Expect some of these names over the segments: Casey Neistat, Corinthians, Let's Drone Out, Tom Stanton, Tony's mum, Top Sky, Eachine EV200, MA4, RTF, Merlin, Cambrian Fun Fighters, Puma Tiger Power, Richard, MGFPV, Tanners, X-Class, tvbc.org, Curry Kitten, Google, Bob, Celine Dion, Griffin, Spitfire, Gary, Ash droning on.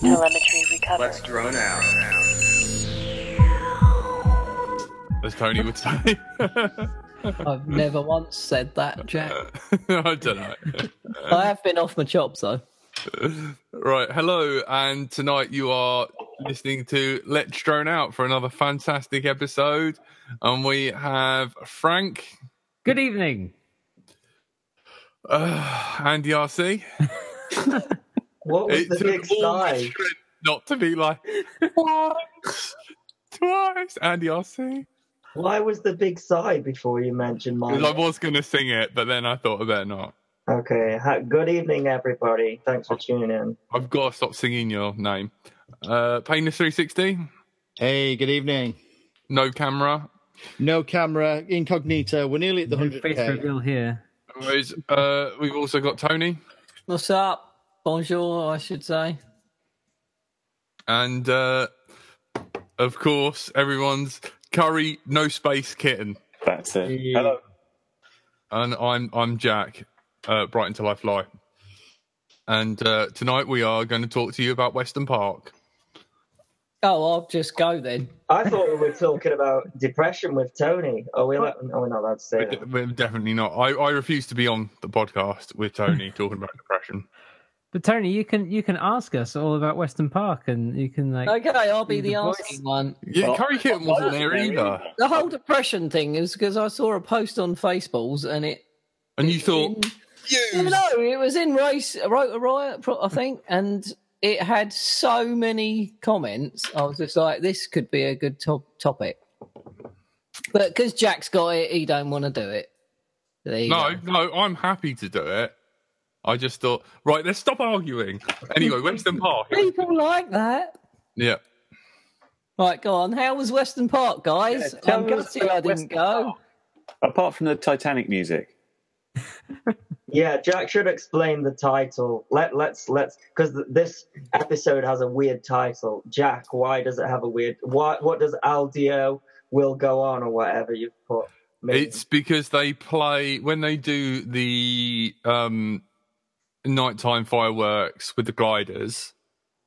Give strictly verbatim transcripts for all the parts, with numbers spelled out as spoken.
Telemetry recovered. Let's drone out. As Tony would say. I've never once said that, Jack. I don't know. I have been off my chops, though. Right, hello, and tonight you are listening to Let's Drone Out for another fantastic episode, and we have Frank. Good evening. Uh, Andy R C. What was it the big sigh? Not to be like, once, twice, Andy R C. Why was the big sigh before you mentioned mine? Because I was going to sing it, but then I thought I better not. Okay. Good evening, everybody. Thanks for tuning in. I've got to stop singing your name. Uh, Painless three sixty. Hey, good evening. No camera. No camera. Incognito. We're nearly at the one hundred K. Face reveal here. Uh, we've also got Tony. What's up? Bonjour, I should say. And, uh, of course, everyone's... Curry, no space kitten. That's it. Yeah. Hello. And I'm I'm Jack, uh, Bright Until I Fly. And uh, tonight we are going to talk to you about Weston Park. Oh, I'll just go then. I thought we were talking about depression with Tony. Oh, we're not, oh, we're not allowed to say we're, that. We're definitely not. I, I refuse to be on the podcast with Tony talking about depression. But Tony, you can you can ask us all about Weston Park, and you can like. Okay, I'll be the asking one. Yeah, well, Curry Kitten wasn't there either. The whole depression thing is because I saw a post on Faceballs, and it. And you it, thought. In, no, it was in race Rotor Riot, I think, and it had so many comments. I was just like, this could be a good to topic, but because Jack's got it, he don't want to do it. No, go. no, I'm happy to do it. I just thought, right, let's stop arguing. Anyway, Weston Park. People like that. Yeah. Right, go on. How was Weston Park, guys? Yeah, I'm guessing I didn't go. Apart from the Titanic music. Yeah, Jack should explain the title. Let let's let's because this episode has a weird title. Jack, why does it have a weird? What what does Aldio will go on or whatever you've put? Maybe. It's because they play when they do the. Um, nighttime fireworks with the gliders.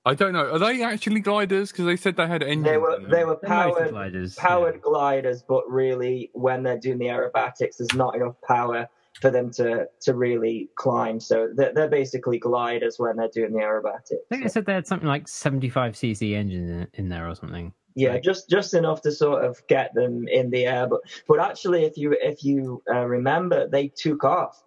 I don't know. Are they actually gliders? Because they said they had engines. They were they were powered gliders, powered yeah. gliders, but really, when they're doing the aerobatics, there's not enough power for them to to really climb. So they're, they're basically gliders when they're doing the aerobatics. I think they said they had something like seventy-five C C engine in, in there or something. Yeah, like, just just enough to sort of get them in the air. But but actually, if you if you uh, remember, they took off.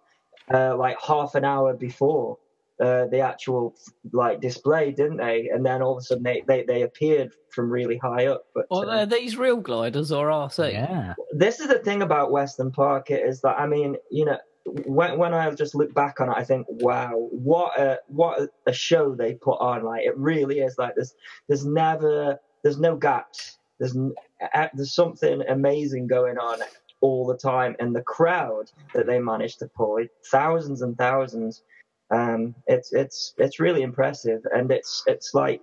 Uh, like half an hour before uh, the actual like display, didn't they? And then all of a sudden they, they, they appeared from really high up. But well, uh, are these real gliders or R C? Yeah. This is the thing about Weston Park is that, I mean, you know, when when I just look back on it, I think, wow, what a what a show they put on! Like it really is like this. There's never there's no gaps. There's there's something amazing going on all the time, and the crowd that they managed to pull, thousands and thousands, um it's it's it's really impressive. And it's it's like,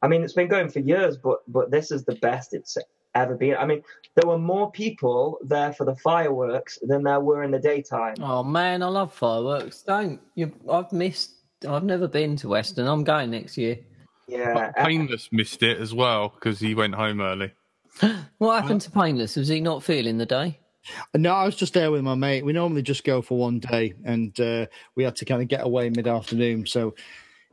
I mean, it's been going for years, but but this is the best it's ever been. I mean, there were more people there for the fireworks than there were in the daytime. Oh man, I love fireworks. Don't you? I've missed I've never been to Weston. I'm going next year. Yeah, but Painless missed it as well because he went home early. What happened to Painless? Was he not feeling the day? No, I was just there with my mate. We normally just go for one day, and uh, we had to kind of get away mid-afternoon. So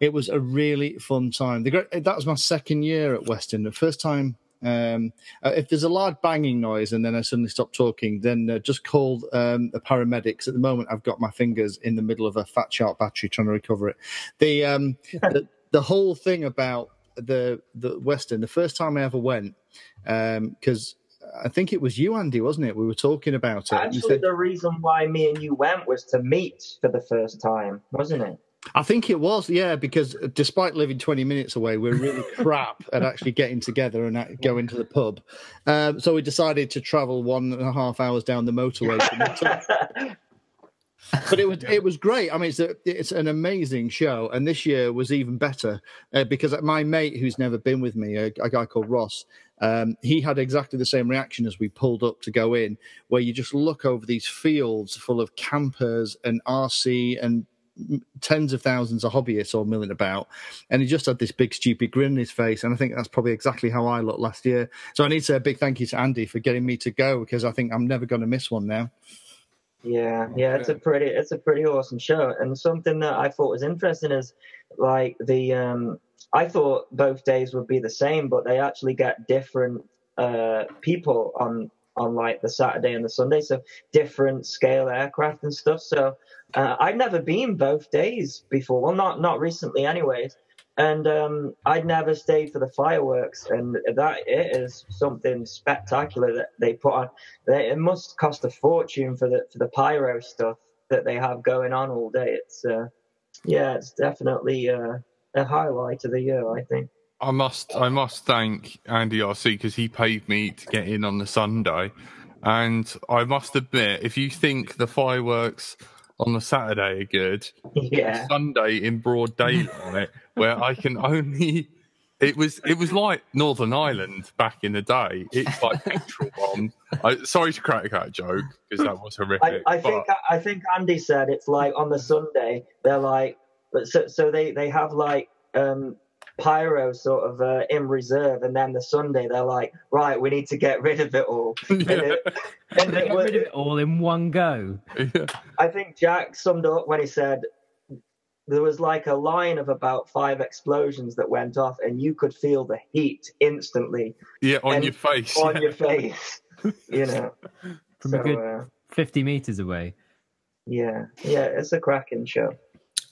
it was a really fun time. The great, that was my second year at Weston. The first time, um, uh, if there's a loud banging noise and then I suddenly stop talking, then uh, just call um, the paramedics. At the moment, I've got my fingers in the middle of a Fat Shark battery trying to recover it. The, um, the, the whole thing about... the the Weston, the first time I ever went, um because I think it was you, Andy, wasn't it? We were talking about it. Actually, you said, the reason why me and you went was to meet for the first time, wasn't it? I think it was, yeah, because despite living twenty minutes away, we're really crap at actually getting together and going to the pub. Um, so we decided to travel one and a half hours down the motorway to meet up. But it was it was great. I mean, it's a, it's an amazing show, and this year was even better uh, because my mate, who's never been with me, a, a guy called Ross, um, he had exactly the same reaction as we pulled up to go in, where you just look over these fields full of campers and R C and tens of thousands of hobbyists all milling about, and he just had this big stupid grin on his face, and I think that's probably exactly how I looked last year. So I need to say a big thank you to Andy for getting me to go, because I think I'm never going to miss one now. Yeah, yeah, it's a pretty, it's a pretty awesome show. And something that I thought was interesting is, like, the um, I thought both days would be the same, but they actually get different uh, people on on like the Saturday and the Sunday, so different scale aircraft and stuff. So uh, I've never been both days before. Well, not not recently, anyways. And um, I'd never stayed for the fireworks, and that it is something spectacular that they put on. They, it must cost a fortune for the for the pyro stuff that they have going on all day. It's uh, yeah, it's definitely uh, a highlight of the year, I think. I must I must thank Andy R C because he paid me to get in on the Sunday, and I must admit, if you think the fireworks on the Saturday are good, yeah, Sunday in broad daylight where I can only, it was it was like Northern Ireland back in the day. It's like petrol bombs. I, sorry to crack that joke because that was horrific. I, I think I think Andy said it's like on the Sunday they're like, so so they they have like um pyro sort of uh, in reserve, and then the Sunday they're like, right, we need to get rid of it all. Yeah. And it, and it was, rid of it all in one go. Yeah. I think Jack summed up when he said there was like a line of about five explosions that went off, and you could feel the heat instantly. Yeah, on and, your face. On yeah. your face, you know. From so, a good uh, fifty meters away. Yeah, yeah, it's a cracking show.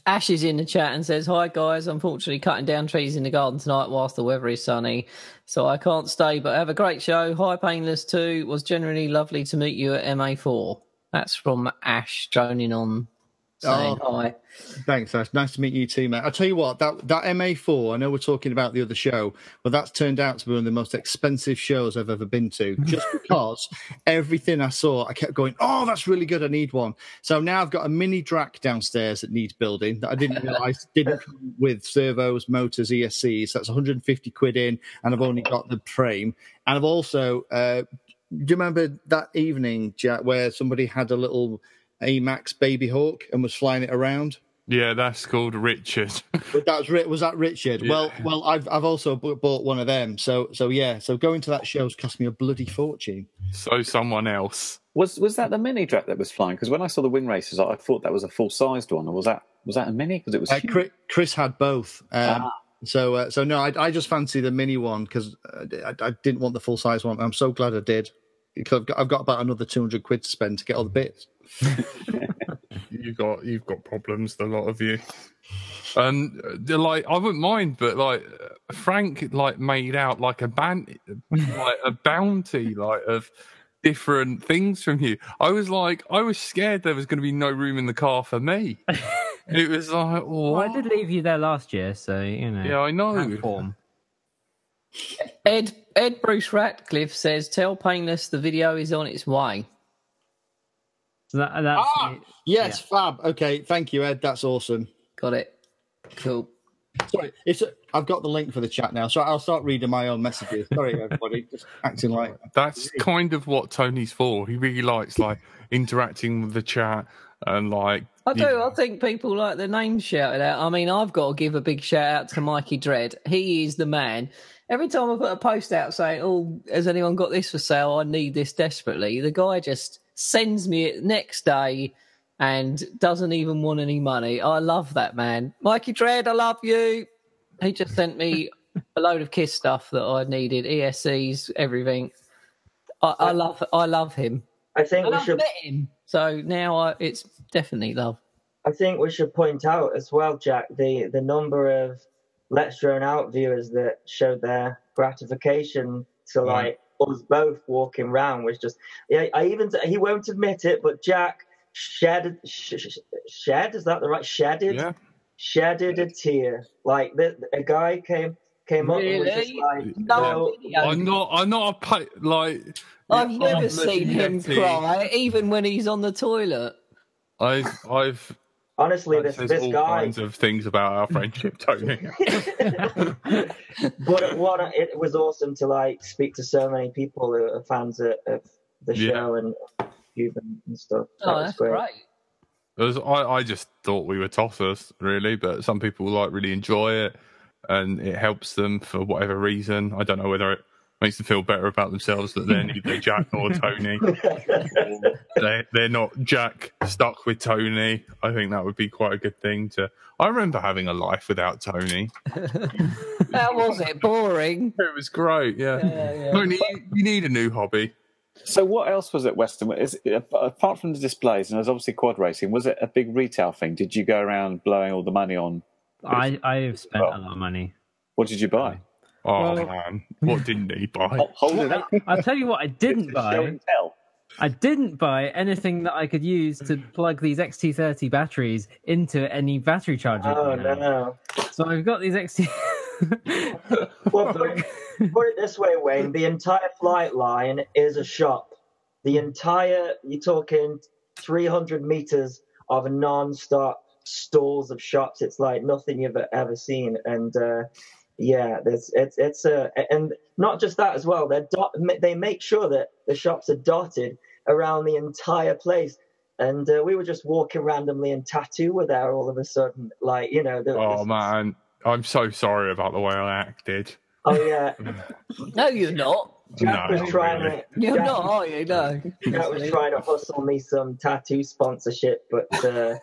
Ash is in the chat and says, hi guys, unfortunately cutting down trees in the garden tonight whilst the weather is sunny, so I can't stay, but have a great show. Hi Painless two, was generally lovely to meet you at M A four. That's from Ash droning on saying oh, hi. Thanks Ash, nice to meet you too, mate. I'll tell you what, that, that M A four, I know we're talking about the other show, but that's turned out to be one of the most expensive shows I've ever been to, just because everything I saw, I kept going, oh, that's really good, I need one. So now I've got a mini D R A C downstairs that needs building that I didn't realise didn't come with servos, motors, E S Cs. So that's one hundred fifty quid in, and I've only got the frame. And I've also, uh, do you remember that evening, Jack, where somebody had a little A max Baby Hawk and was flying it around? Yeah, that's called Richard. That's was that Richard? Yeah. Well, well, I've I've also bought one of them. So so yeah, so going to that show's cost me a bloody fortune. So someone else was was that the mini D R A C that was flying? Because when I saw the wing races, I thought that was a full sized one. Or was that was that a mini? Because it was. Uh, Chris, Chris had both. Um, ah. So uh, so no, I I just fancy the mini one because I, I didn't want the full size one. I'm so glad I did. Because I've got, I've got about another two hundred quid to spend to get all the bits. you got you've got problems, the lot of you. Um, like I wouldn't mind, but like Frank like made out like a ban like a bounty like of different things from you. I was like, I was scared there was going to be no room in the car for me. It was like, well, I did leave you there last year, so you know. Yeah, I know. Ed Ed Bruce Ratcliffe says, "Tell Painless the video is on its way." So that, that's ah, yes, yeah. Fab. Okay, thank you, Ed. That's awesome. Got it. Cool. Sorry, it's a, I've got the link for the chat now, so I'll start reading my own messages. Sorry, everybody, just acting like that's kind of what Tony's for. He really likes like interacting with the chat and like. I do. Yeah. I think people like the names shouted out. I mean, I've got to give a big shout out to Mikey Dredd. He is the man. Every time I put a post out saying, oh, has anyone got this for sale? I need this desperately. The guy just sends me it next day and doesn't even want any money. I love that man. Mikey Dredd, I love you. He just sent me a load of KISS stuff that I needed, E S Cs, everything. I, I love I love him. I think and we I've should... met him. So now I, it's definitely love. I think we should point out as well, Jack, the, the number of Let's Drone Out viewers that showed their gratification to like yeah. us both walking round was just. Yeah, I even he won't admit it, but Jack shed sh sh shed is that the right shedded yeah. shedded a tear. Like the, a guy came came really? up and was just like, no, no I'm not, I'm not a like. I've never seen him cry, even when he's on the toilet. I I've. I've Honestly, this, this all guy. Kinds of things about our friendship, Tony. But what a, it was awesome to like speak to so many people who are fans of, of the show yeah. and Cuban and stuff. That oh, was that's great. Right. It was, I, I just thought we were tossers, really, but some people like really enjoy it and it helps them for whatever reason. I don't know whether it makes them feel better about themselves that they're neither Jack or Tony. they, they're not Jack stuck with Tony. I think that would be quite a good thing to... I remember having a life without Tony. How was it? Boring? It was great, yeah. yeah, yeah. Tony, you, you need a new hobby. So what else was at Weston? Is, apart from the displays, and it was obviously quad racing, was it a big retail thing? Did you go around blowing all the money on... I, I have spent well, a lot of money. What did you buy? Oh, well, man. What didn't he buy? Hold it up. I'll tell you what I didn't buy. Show and tell. I didn't buy anything that I could use to plug these X T thirty batteries into any battery charger. Oh, no, no. So I've got these X T... Well, put it, put it this way, Wayne. The entire flight line is a shop. The entire... You're talking three hundred metres of non-stop stalls of shops. It's like nothing you've ever seen. And... Uh, yeah, there's, it's it's a uh, and not just that as well. They dot they make sure that the shops are dotted around the entire place. And uh, we were just walking randomly, and Tattoo were there all of a sudden. Like you know. The, oh this, man, I'm so sorry about the way I acted. Oh yeah. No, you're not. Jack no, was trying really. to. You're Jack, not, are you? No. Jack was trying to hustle me some Tattoo sponsorship, but uh,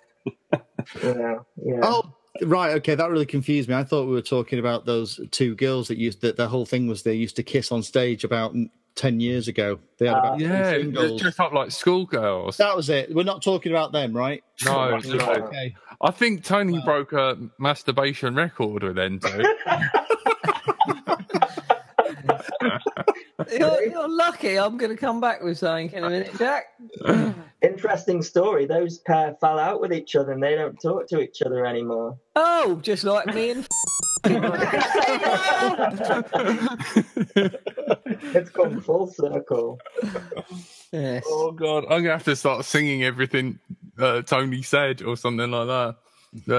you know, yeah. Oh. Right, okay, that really confused me. I thought we were talking about those two girls that used that the whole thing was they used to kiss on stage about ten years ago. They had about uh, yeah, they're dressed up like schoolgirls. That was it. We're not talking about them, right? No, right, no. Okay. I think Tony well. broke a masturbation record with Endo. You're, you're lucky. I'm going to come back with something in a minute, Jack. Interesting story. Those pair fell out with each other and they don't talk to each other anymore. Oh, just like me and... It's gone full circle. Yes. Oh, God. I'm going to have to start singing everything uh, Tony said or something like that. Uh,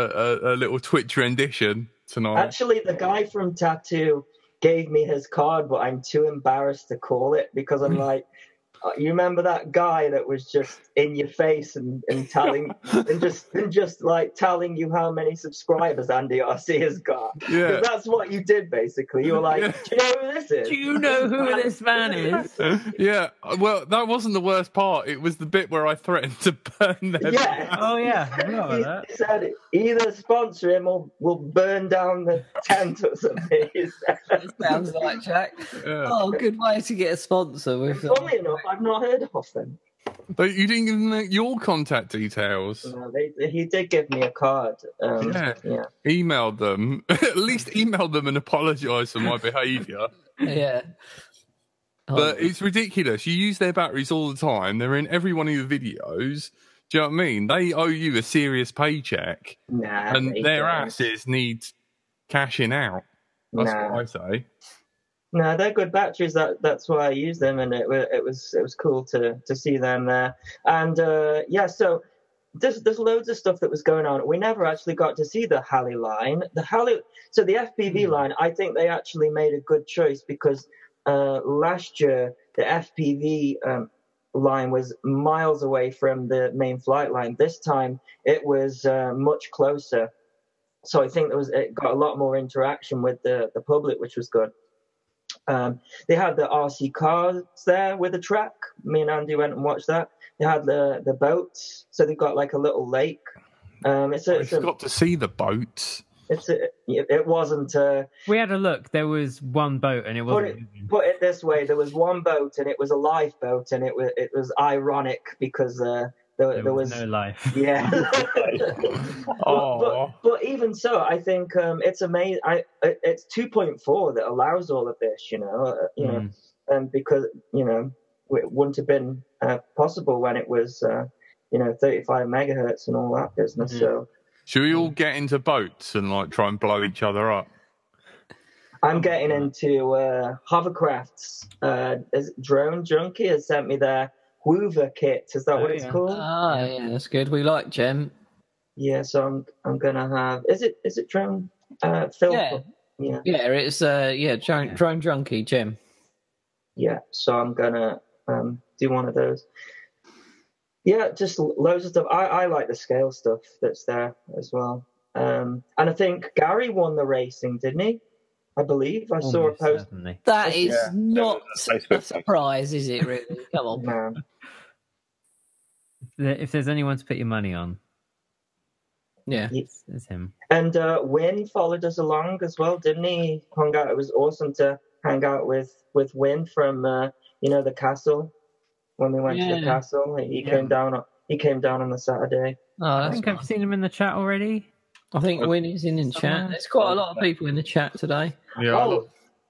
a, a little Twitch rendition tonight. Actually, the guy from Tattoo... gave me his card, but I'm too embarrassed to call it because I'm like, oh, you remember that guy that was just in your face and, and telling and just and just like telling you how many subscribers Andy R C has got? Yeah, that's what you did basically. You were like, yeah. Do you know who this is? Do you know who this man is? Yeah. Well, that wasn't the worst part. It was the bit where I threatened to burn them. Yeah. Oh yeah. I know he that. said either sponsor him or we'll burn down the tent or something. That sounds like Jack. Yeah. Oh, good way to get a sponsor. With Funny them. enough, I've not heard of them. But you didn't give them your contact details. No, they, he did give me a card. Um, yeah. yeah. Emailed them. At least emailed them and apologised for my behaviour. Yeah. Oh. But it's ridiculous. You use their batteries all the time. They're in every one of your videos. Do you know what I mean? They owe you a serious paycheck. Nah, and their don't. asses need cashing out. That's nah. what I say. No, they're good batteries. That that's why I use them, and it it was it was cool to to see them there. And uh, yeah, so there's there's loads of stuff that was going on. We never actually got to see the Halley line. The Halley, so the F P V mm. line. I think they actually made a good choice because uh, last year the F P V um, line was miles away from the main flight line. This time it was uh, much closer. So I think there was it got a lot more interaction with the the public, which was good. Um, they had the R C cars there with a track. Me and Andy went and watched that. They had the the boats, so they've got like a little lake. Um, it's a, it's a, got to see the boats. It's a, it wasn't. A, we had a look. There was one boat, and it wasn't. Put it, put it this way: there was one boat, and it was a lifeboat, and it was it was ironic because uh, there, there, there was, was no life. Yeah. Oh. But, but, but even so, I think um, it's amazing. I, it's two point four that allows all of this, you know, uh, you mm. know, and because you know it wouldn't have been uh, possible when it was, uh, you know, thirty-five megahertz and all that business. Mm. So, should we all get into boats and like try and blow each other up? I'm getting into uh, hovercrafts. Uh, Drone Junkie has sent me their Hoover kit. Is that oh, what it's yeah. called? Ah, yeah, that's good. We like Gem. Yeah, so I'm I'm gonna have is it is it drone uh film? Yeah. yeah. Yeah, it's uh yeah, drone drone junkie, Jim. Yeah, so I'm gonna um do one of those. Yeah, just loads of stuff. I, I like the scale stuff that's there as well. Um, and I think Gary won the racing, didn't he? I believe. I Almost saw a post. Certainly. That is yeah. not a surprise, is it, really? Come on. No. If there's anyone to put your money on, yeah, it's, it's him. And uh, Wyn followed us along as well, didn't he? Hung out. It was awesome to hang out with, with Wyn from, uh, you know, the castle. When we went yeah. to the castle, he yeah. came down on, he came down on the Saturday. Oh, I think I've seen him in the chat already. I think Wyn is in in chat. There's quite a lot of people in the chat today. Yeah. Oh,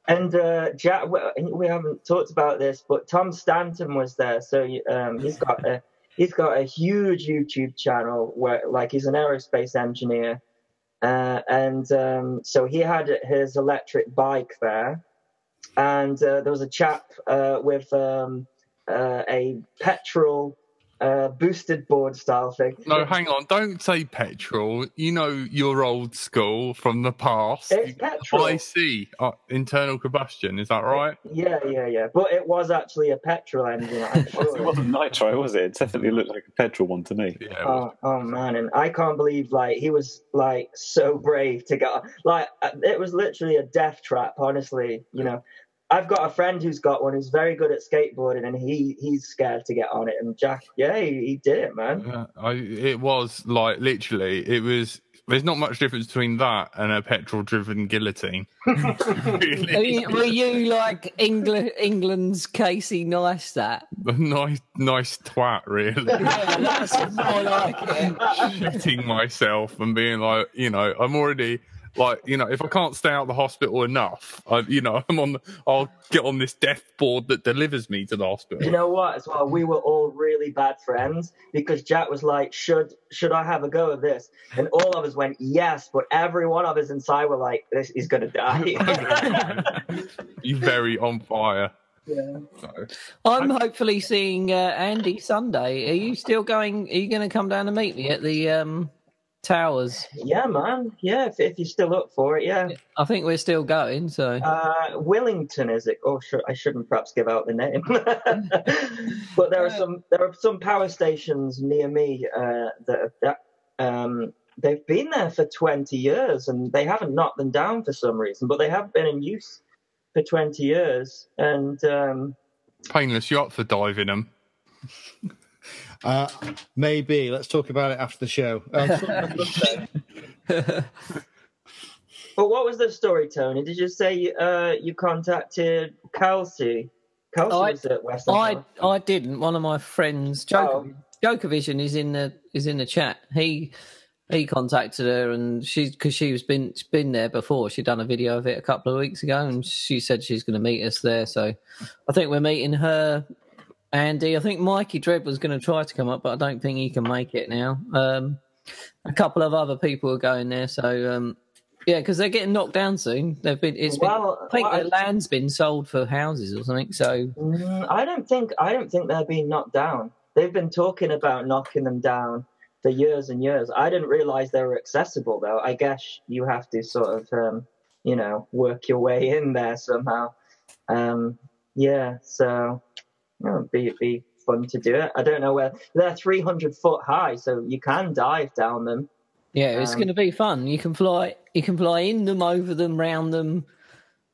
and uh, Jack, we haven't talked about this, but Tom Stanton was there. So um, he's got a he's got a huge YouTube channel where, like, he's an aerospace engineer, uh, and um, so he had his electric bike there, and uh, there was a chap uh, with um, uh, a petrol. Uh, boosted board style thing. No, hang on. Don't say petrol. You know your old school from the past. It's petrol. I see. Uh, internal combustion. Is that right? Yeah, yeah, yeah. But it was actually a petrol engine. I'm sure. It wasn't nitro, was it? It definitely looked like a petrol one to me. Yeah, oh, oh, man. And I can't believe, like, he was, like, so brave to go. Like, it was literally a death trap, honestly, you know. I've got a friend who's got one who's very good at skateboarding, and he he's scared to get on it. And Jack, yeah, he, he did it, man. Yeah, I, it was like literally, it was. There's not much difference between that and a petrol-driven guillotine. Really. Were, you, were you like England, England's Casey Neistat? Nice, nice twat, really. Yeah, that's more like it. Shitting myself and being like, you know, I'm already. Like, you know, if I can't stay out of the hospital enough, I, you know, I'm on. I'll get on this death board that delivers me to the hospital. You know what? As well, we were all really bad friends because Jack was like, "Should should I have a go of this?" And all of us went, "Yes," but every one of us inside were like, "This is gonna die." You're very on fire. Yeah. So, I'm I, hopefully seeing uh, Andy Sunday. Are you still going? Are you going to come down and meet me at the? Um... Towers. Yeah, man. Yeah, if, if you're still up for it, yeah. I think we're still going, so. Uh, Willington, is it? Oh, sure, I shouldn't perhaps give out the name. But there are some there are some power stations near me uh, that, that um, they've been there for twenty years, and they haven't knocked them down for some reason, but they have been in use for twenty years. And um, Painless yacht for diving them. Uh, maybe. Let's talk about it after the show. But what was the story, Tony? Did you say uh, you contacted Kelsey? Kelsey I, was at Weston Park. I, I didn't. One of my friends, Joker, oh. Jokervision, is in the is in the chat. He he contacted her, and she's because she was been been there before. She'd done a video of it a couple of weeks ago, and she said she's going to meet us there. So I think we're meeting her. Andy, I think Mikey Dredd was going to try to come up, but I don't think he can make it now. Um, a couple of other people are going there, so um, yeah, because they're getting knocked down soon. They've been, it's well, been I think well, their I, land's been sold for houses or something. So I don't think I don't think they're being knocked down. They've been talking about knocking them down for years and years. I didn't realise they were accessible though. I guess you have to sort of um, you know work your way in there somehow. Um, yeah, so. Yeah, it'd be, it'd be fun to do it. I don't know where they're three hundred foot high, so you can dive down them. Yeah, it's um, going to be fun. You can fly, you can fly in them, over them, round them.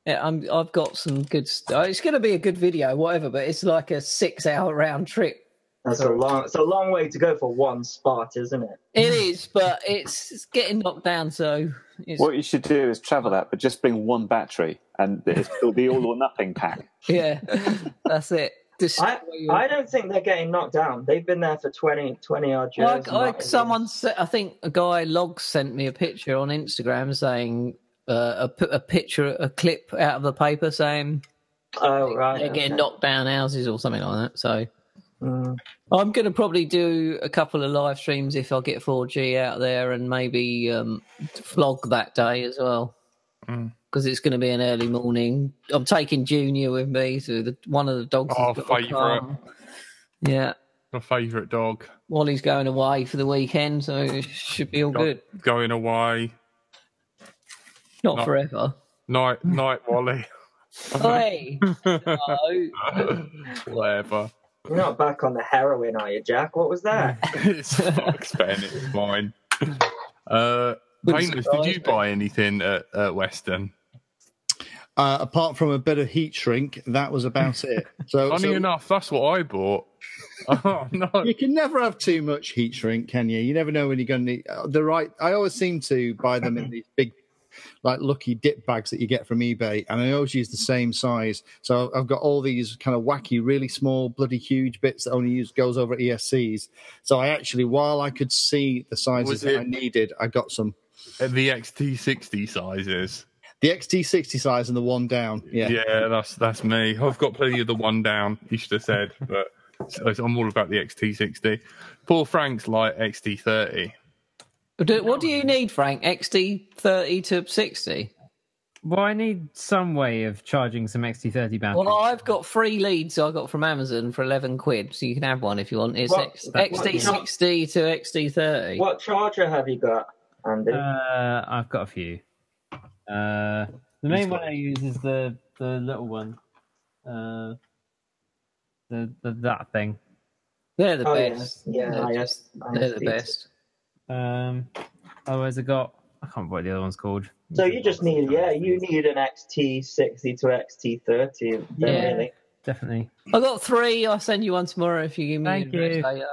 Yeah, I'm, I've got some good stuff. It's going to be a good video, whatever. But it's like a six hour round trip. That's a long. It's a long way to go for one spot, isn't it? It is, but it's, it's getting knocked down. So it's... what you should do is travel that, but just bring one battery, and it'll be all or nothing pack. Yeah, that's it. I, I don't think they're getting knocked down. They've been there for twenty, twenty odd years. I, I, someone said, I think a guy Log sent me a picture on Instagram saying uh, a, a picture, a clip out of the paper saying oh, right, they're okay. getting knocked down houses or something like that. So mm. I'm going to probably do a couple of live streams if I get four G out there and maybe um, vlog that day as well. Mm. Because it's going to be an early morning. I'm taking Junior with me, so the, one of the dogs. Our favourite, yeah, my favourite dog. Wally's going away for the weekend, so it should be all Go, good. Going away, not night, forever. Night, night, Wally. Hey, whatever. You're not back on the heroin, are you, Jack? What was that? It's fucked, Ben. It's fine. Uh, Painless, did you buy anything at, at Weston? Uh, apart from a bit of heat shrink, that was about it. So, funny so... enough, that's what I bought. Oh, no. You can never have too much heat shrink, can you? You never know when you're going to need the right. I always seem to buy them in these big, like lucky dip bags that you get from eBay, and I always use the same size. So I've got all these kind of wacky, really small, bloody huge bits that only use goes over E S Cs. So I actually, while I could see the sizes it... that I needed, I got some. The X T sixty sizes. The X T sixty size and the one down. Yeah, yeah, that's that's me. I've got plenty of the one down, you should have said, but I'm all about the X T sixty. Poor Frank's like X T thirty. Do, what do you need, Frank? X T thirty to sixty? Well, I need some way of charging some X T thirty batteries. Well, I've got three leads I got from Amazon for eleven quid, so you can have one if you want. It's what, X, X T sixty to X T thirty. What charger have you got, Andy? Uh, I've got a few. Uh, the main one I use is the the little one, uh, the, the that thing. They're the oh, best. Yeah, yeah, they're, just, they're the best. Um, otherwise I got I can't remember what the other one's called. So you just need yeah, you need an X T sixty to X T thirty. Yeah, really. Definitely. I got three. I'll send you one tomorrow if you give me. Thank you. Later.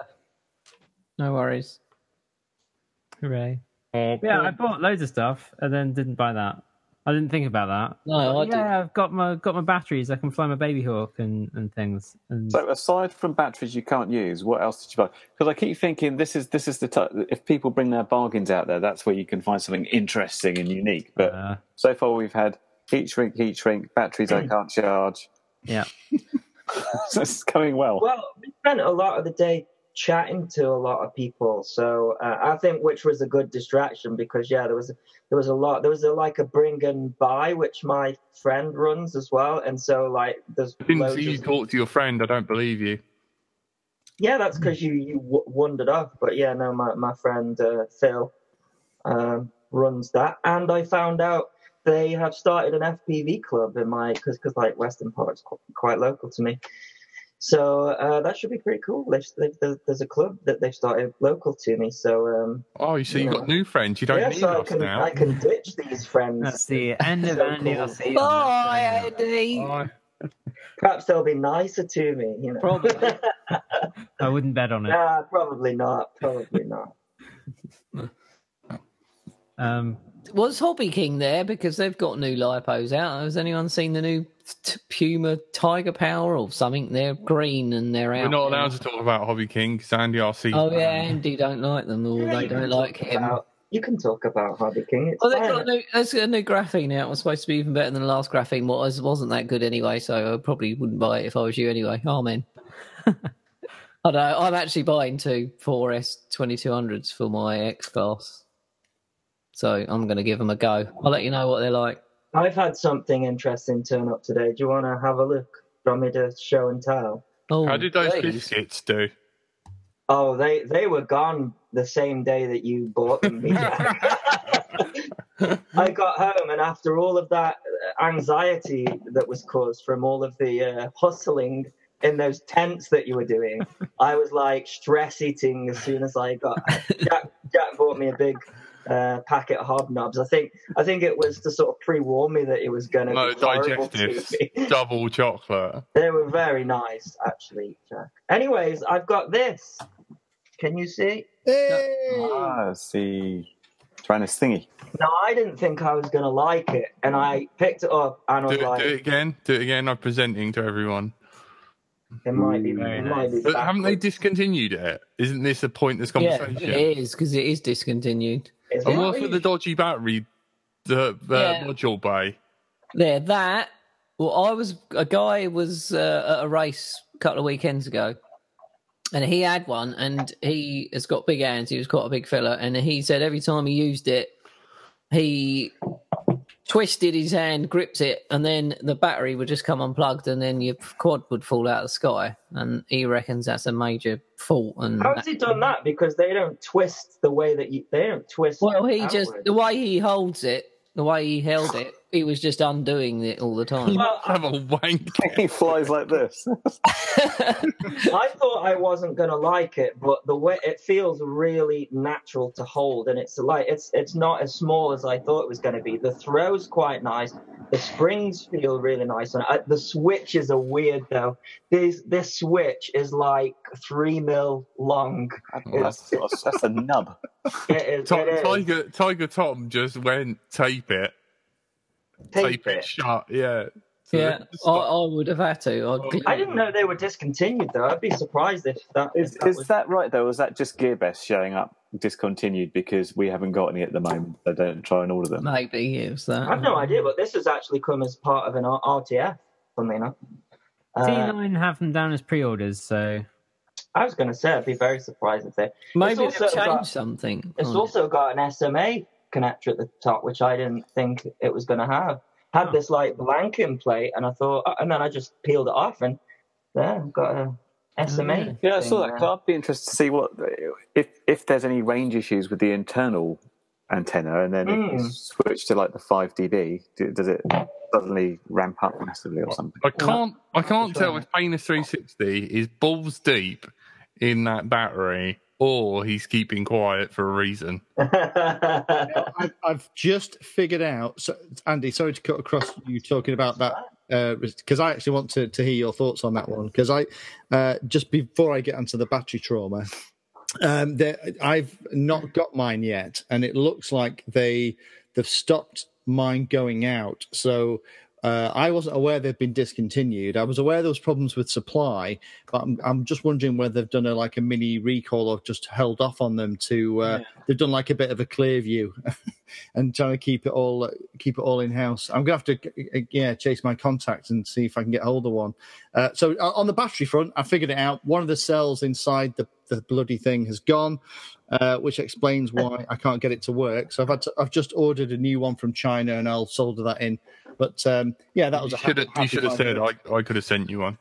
No worries. Hooray. Uh, yeah, I bought loads of stuff and then didn't buy that. I didn't think about that. No, I yeah, didn't. I've got my got my batteries. I can fly my baby hawk and, and things. And... So aside from batteries you can't use, what else did you buy? Because I keep thinking this is this is the type, if people bring their bargains out there, that's where you can find something interesting and unique. But uh, so far we've had heat shrink, heat shrink, batteries I can't charge. Yeah, so it's coming well. Well, we spent a lot of the day chatting to a lot of people, so uh, I think which was a good distraction, because yeah, there was there was a lot there was a, like a bring and buy which my friend runs as well, and so like there's I didn't see you of... talk to your friend. I don't believe you. Yeah, that's because you you w wandered off, but yeah, no, my my friend uh, Phil um, runs that, and I found out they have started an F P V club in my because because like Weston Park's quite local to me. So uh, that should be pretty cool. There's, there's a club that they've started local to me. So um, oh, you so you know. Got new friends. You don't yeah, need so us I can, now. I can ditch these friends. That's the end of so Andy cool. R C. Bye, Andy. Bye. Perhaps they'll be nicer to me. You know. Probably. I wouldn't bet on it. Nah, probably not. Probably not. um, was Hobby King there because they've got new lipos out? Has anyone seen the new? Puma Tiger Power or something? They're green and they're out. We're not allowed now. To talk about Hobby King because Andy R C. Oh yeah, Andy don't like them or yeah, they don't like him. About, you can talk about Hobby King. It's oh, they've got a new, there's a new graphene out. It was supposed to be even better than the last graphene. Well, it wasn't that good anyway, so I probably wouldn't buy it if I was you anyway. Oh man. I don't know. I'm actually buying two four S twenty-two hundreds for my X-Class, so I'm going to give them a go. I'll let you know what they're like. I've had something interesting turn up today. Do you want to have a look? Do you want me to show and tell? Oh, how did those please. biscuits do? Oh, they, they were gone the same day that you bought them. I got home, and after all of that anxiety that was caused from all of the uh, hustling in those tents that you were doing, I was like stress eating as soon as I got... Jack, Jack bought me a big... Uh, packet of hobnobs. I think I think it was to sort of pre-warn me that it was going to no, be horrible digestives, to me. Double chocolate. They were very nice, actually, Jack. Anyways, I've got this. Can you see? Hey! Ah, I see. Trying this thingy. No, I didn't think I was going to like it, and I picked it up and I was do it, like... Do it again. Do it again. I'm presenting to everyone. It might be. Very it nice. might be but haven't they discontinued it? Isn't this a pointless conversation? Yeah, it is, because it is discontinued. And what's with the dodgy battery, the, the yeah. module bay? There, that. Well, I was a guy was uh, at a race a couple of weekends ago, and he had one, and he has got big hands. He was quite a big fella, and he said every time he used it, he twisted his hand, gripped it, and then the battery would just come unplugged, and then your quad would fall out of the sky. And he reckons that's a major fault. And how's he done that? Because they don't twist the way that you. They don't twist. Well, he outward. just the way he holds it, the way he held it, he was just undoing it all the time. Well, I'm a wank. He flies like this. I thought I wasn't going to like it, but the way it feels really natural to hold, and it's like it's it's not as small as I thought it was going to be. The throw's quite nice. The springs feel really nice, and I, the switches are weird though. This this switch is like three mil long. Oh, that's, that's a nub. It is, T- it Tiger is. Tiger Tom just went tape it. Tape, tape it. it shut, yeah. So yeah, I, I would have had to. I'd I didn't know they were discontinued, though. I'd be surprised if that... Is, if that, is was... that right, though? Or is that just GearBest showing up discontinued because we haven't got any at the moment? So don't try and order them. Maybe it was that. I have no idea, but this has actually come as part of an R T F, funnily enough. D nine uh, have them down as pre-orders, so... I was going to say, I'd be very surprised if they... Maybe they've changed got, something. It's also it. got an S M A connector at the top, which I didn't think it was going to have. Had oh. this, like, blank in play, and I thought... And then I just peeled it off, and there, yeah, I've got an S M A. Mm. Yeah, I saw that. I'd be interested to see what... If, if there's any range issues with the internal antenna, and then mm. if you switch to, like, the five D B, does it... suddenly ramp up massively or something. I can't I can't tell if Painless three sixty is balls deep in that battery or he's keeping quiet for a reason. I've, I've just figured out, so, Andy, sorry to cut across you talking about that, because uh, I actually want to, to hear your thoughts on that one, because I uh, just before I get onto the battery trauma, um, I've not got mine yet, and it looks like they, they've stopped mine going out, so uh, I wasn't aware they've been discontinued. I was aware there was problems with supply, but I'm, I'm just wondering whether they've done a, like a mini recall or just held off on them to. Uh, yeah. They've done like a bit of a clear view, and trying to keep it all keep it all in house. I'm gonna have to yeah chase my contacts and see if I can get hold of one. Uh, so on the battery front, I figured it out. One of the cells inside the the bloody thing has gone. Uh, which explains why I can't get it to work. So I've had to, I've just ordered a new one from China, and I'll solder that in. But um, yeah, that was. You a happy, happy you should have said I, I could have sent you one.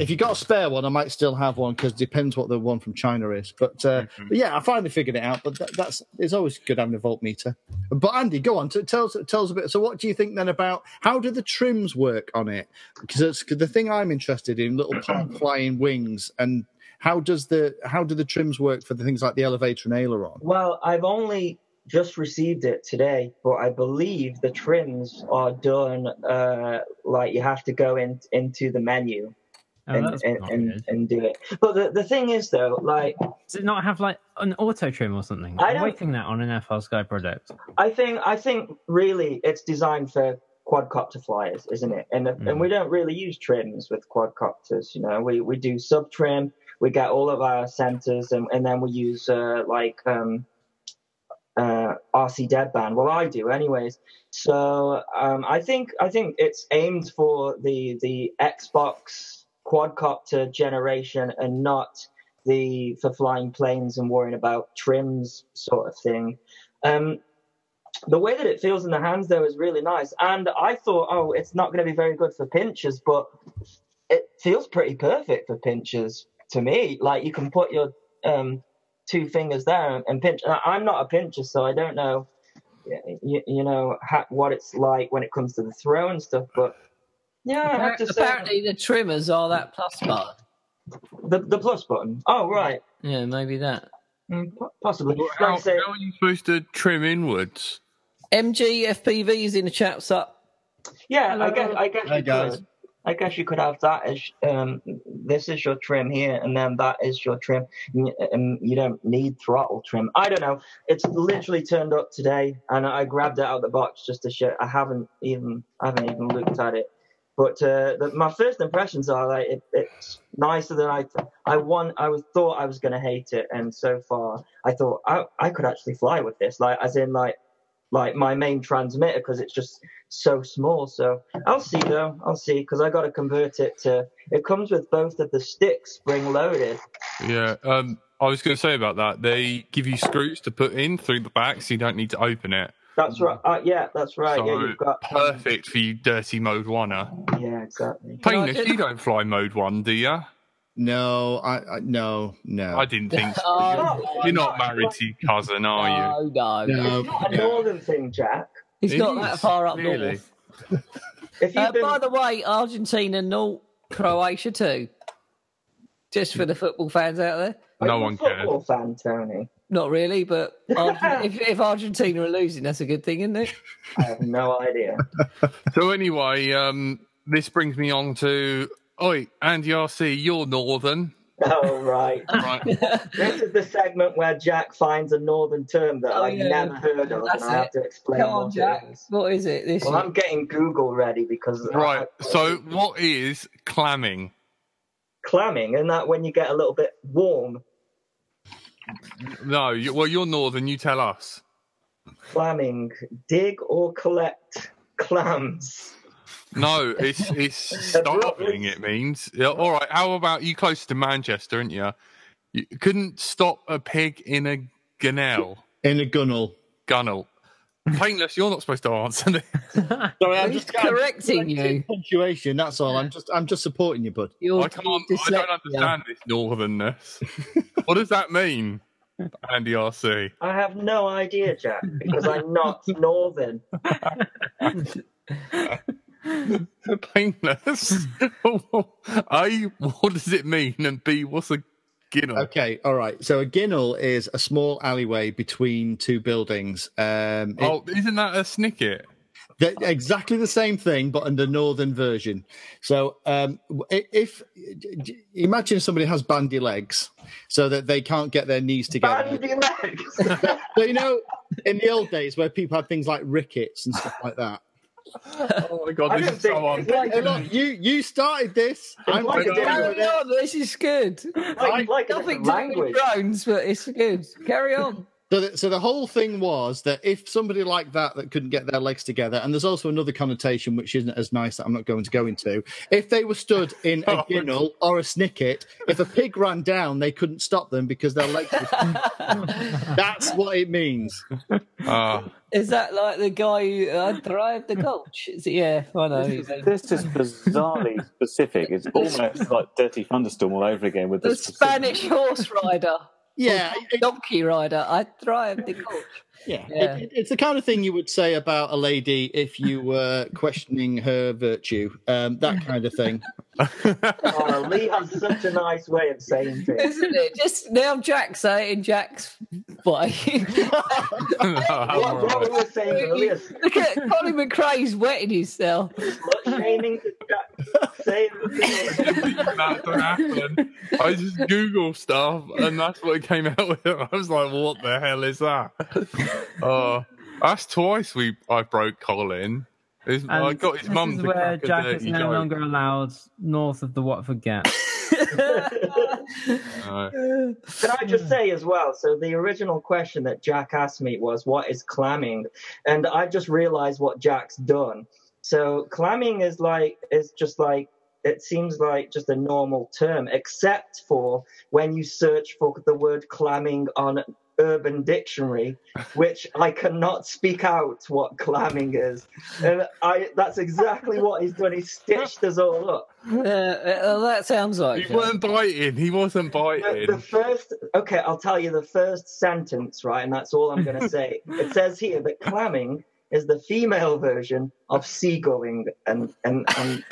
If you got a spare one, I might still have one because it depends what the one from China is. But, uh, mm-hmm. but yeah, I finally figured it out. But that, that's it's always good having a voltmeter. But Andy, go on, t- tell us tell us a bit. So what do you think then about how do the trims work on it? Because the thing I'm interested in, little part flying wings and. How does the how do the trims work for the things like the elevator and aileron? Well, I've only just received it today, but I believe the trims are done uh, like you have to go in, into the menu oh, and and, and and do it. But the, the thing is, though, like... Does it not have like an auto trim or something? I I'm waiting that on an F R Sky product. I think, I think really it's designed for... quadcopter flyers, isn't it? And mm. and we don't really use trims with quadcopters, you know. We we do sub trim. We get all of our centers, and, and then we use uh, like um, uh, R C deadband. Well, I do, anyways. So um, I think I think it's aimed for the the Xbox quadcopter generation, and not the for flying planes and worrying about trims sort of thing. Um, The way that it feels in the hands, though, is really nice. And I thought, oh, it's not going to be very good for pinchers, but it feels pretty perfect for pinchers to me. Like, you can put your um, two fingers there and pinch. And I'm not a pincher, so I don't know, you, you know, ha- what it's like when it comes to the throw and stuff. But, yeah, I have to say... Apparently the trimmers are that plus button. The, the plus button? Oh, right. Yeah, maybe that. Mm, possibly. Well, how, like say, how are you supposed to trim inwards? M G F P V is in the chat's up. Yeah, hello. I guess I guess, you could, I guess you could have that as um, this is your trim here, and then that is your trim, and you don't need throttle trim. I don't know. It's literally turned up today, and I grabbed it out of the box just to show. I haven't even I haven't even looked at it. But uh, the, my first impressions are like it, it's nicer than I th- I want. I was thought I was going to hate it, and so far I thought I, I could actually fly with this, like as in like like my main transmitter, because it's just so small. So I'll see though, I'll see because I got to convert it to. It comes with both of the sticks spring loaded. Yeah, um, I was going to say about that. They give you screws to put in through the back, so you don't need to open it. That's right. Uh, yeah, that's right. So yeah, you've got perfect for you, dirty mode one-er. Yeah, exactly. Painless, no, you don't fly mode one, do you? No, I, I no no. I didn't think so. Oh, you're not married to your cousin, are you? No, no. no. It's not a northern thing, Jack. He's not that far up really? north. If uh, been... By the way, Argentina nil, Croatia two. Just for the football fans out there. No one cares. Football fan, Tony. Not really, but Argentina, if, if Argentina are losing, that's a good thing, isn't it? I have no idea. So anyway, um, this brings me on to, oi, Andy R C, you're northern. Oh, right. Right. This is the segment where Jack finds a northern term that oh, I yeah. never heard of, That's and I have it. to explain Come what on, Jack. It is. What is it? This well, year? I'm getting Google ready because... Right, so what is clamming? Clamming, isn't that when you get a little bit warm? No, you, well, you're northern, you tell us. Clamming, dig or collect clams. No, it's it's starving, it means. Yeah, all right, how about you close to Manchester, aren't you? You couldn't stop a pig in a gunnel. In a gunnel. Gunnel. Painless, you're not supposed to answer this. Sorry, I'm just correcting you. Punctuation, that's all. I'm just I'm just supporting you, bud. You're I can't dyslexia. I don't understand this northernness. What does that mean, Andy R C? I have no idea, Jack, because I'm not northern. Painless. A, what does it mean? And B, what's a ginnel? Okay, all right. So a ginnel is a small alleyway between two buildings. Um, oh, it, isn't that a snicket? Exactly the same thing, but in the northern version. So um, if imagine somebody has bandy legs so that they can't get their knees together. Bandy legs. So, you know, in the old days where people had things like rickets and stuff like that. Oh my god, this is so on. Like, look, you you started this. I'm like carry on, this is good. Like, like nothing to do with drones, but it's good. Carry on. So the, so the whole thing was that if somebody like that that couldn't get their legs together, and there's also another connotation which isn't as nice that I'm not going to go into, if they were stood in a ginnel or a snicket, if a pig ran down, they couldn't stop them because their legs were... That's what it means. Uh. Is that like the guy who uh, derived the gulch? Is it, yeah, I know. This is, this is bizarrely specific. It's almost like Dirty Thunderstorm all over again with the, the Spanish horse rider. Yeah, donkey rider. I drive the coach. Yeah, yeah. It, it, it's the kind of thing you would say about a lady if you were questioning her virtue. Um, that kind of thing. Oh, Lee has such a nice way of saying things, isn't it? Just now, Jack say it in Jack's way. What we were saying earlier. Look at Colin McRae's wetting himself. Shaming to Jack. Saying that don't happen. I just Google stuff, and that's what it came out with. I was like, "What the hell is that?" Oh, that's twice we I broke Colin. His, I got his mum to where Jack is no joke. Longer allowed north of the Watford Gap. Right. Can I just say as well, so the original question that Jack asked me was, what is clamming? And I just realised what Jack's done. So clamming is like, is just like, it seems like just a normal term, except for when you search for the word clamming on Urban Dictionary, which I cannot speak out what clamming is, and I—that's exactly what he's done. He stitched us all up. Uh, uh, that sounds like he it. wasn't biting. He wasn't biting. The, the first, okay, I'll tell you the first sentence, right, and that's all I'm going to say. It says here that clamming is the female version of seagoing, and and, and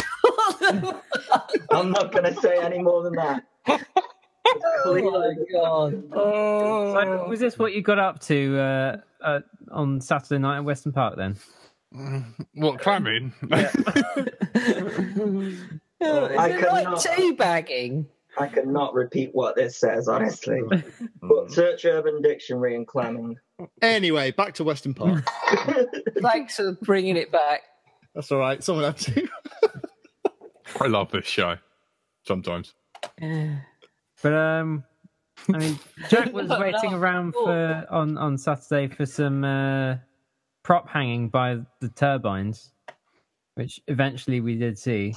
I'm not going to say any more than that. Oh my god! Oh. So was this what you got up to uh, uh, on Saturday night at Weston Park then? What, clamming? Yeah. Oh, is I it cannot, like teabagging? I cannot repeat what this says, honestly. But search Urban Dictionary and clamming. Anyway, back to Weston Park. Thanks for bringing it back. That's all right. Someone had to. I love this show. Sometimes. Yeah. But um, I mean, Jack was waiting around for on on Saturday for some uh, prop hanging by the turbines, which eventually we did see.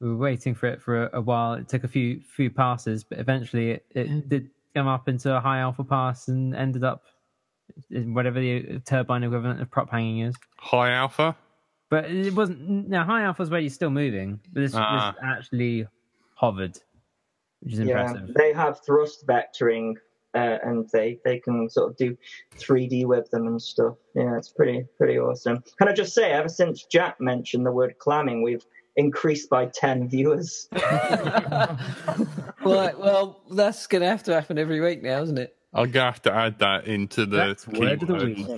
We were waiting for it for a, a while. It took a few few passes, but eventually it, it did come up into a high alpha pass and ended up in whatever the turbine equivalent of prop hanging is. High alpha, but it wasn't. Now high alpha is where you're still moving, but this ah. was actually hovered. Which is impressive. Yeah, they have thrust vectoring uh, and they they can sort of do three D with them and stuff. Yeah, it's pretty pretty awesome. Can I just say, ever since Jack mentioned the word clamming, we've increased by ten viewers. Well, well, that's gonna have to happen every week now, isn't it? I'll have to add that into the that's word of the week.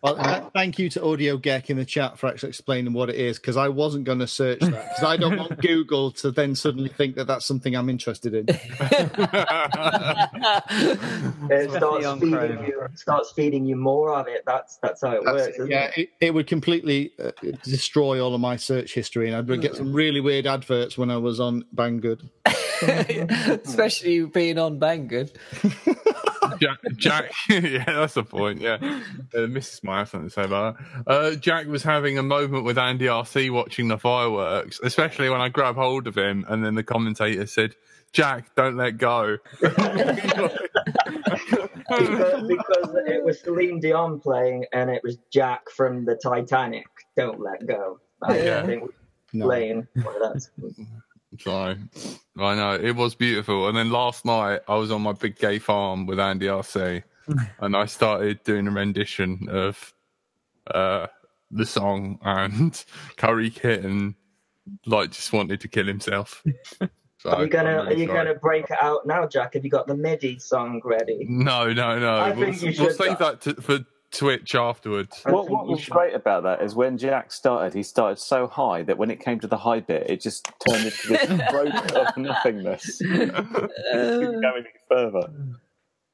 Well, uh, thank you to Audio Geck in the chat for actually explaining what it is, because I wasn't going to search that, because I don't want Google to then suddenly think that that's something I'm interested in. It starts, feeding you, it starts feeding you more of it. That's that's how it that's works. It, isn't yeah, it? It, it would completely uh, destroy all of my search history, and I would get some really weird adverts when I was on Banggood. Especially being on Banggood. Jack, Jack, yeah, that's the point. Yeah, uh, Missus might have something to say about that. Uh, Jack was having a moment with Andy R C watching the fireworks, especially when I grabbed hold of him, and then the commentator said, "Jack, don't let go." because, because it was Celine Dion playing, and it was Jack from the Titanic. Don't let go. I yeah. think no. playing. Well, that's... So I know it was beautiful, and then last night I was on my big gay farm with Andy R C, and I started doing a rendition of uh, the song, and Curry Kitten like just wanted to kill himself. So are you gonna really Are you sorry. gonna break it out now, Jack? Have you got the MIDI song ready? No, no, no. I we'll think you we'll should save that to, for Twitch afterwards. What, what was great about that is when Jack started, he started so high that when it came to the high bit, it just turned into this road of nothingness. Going any further.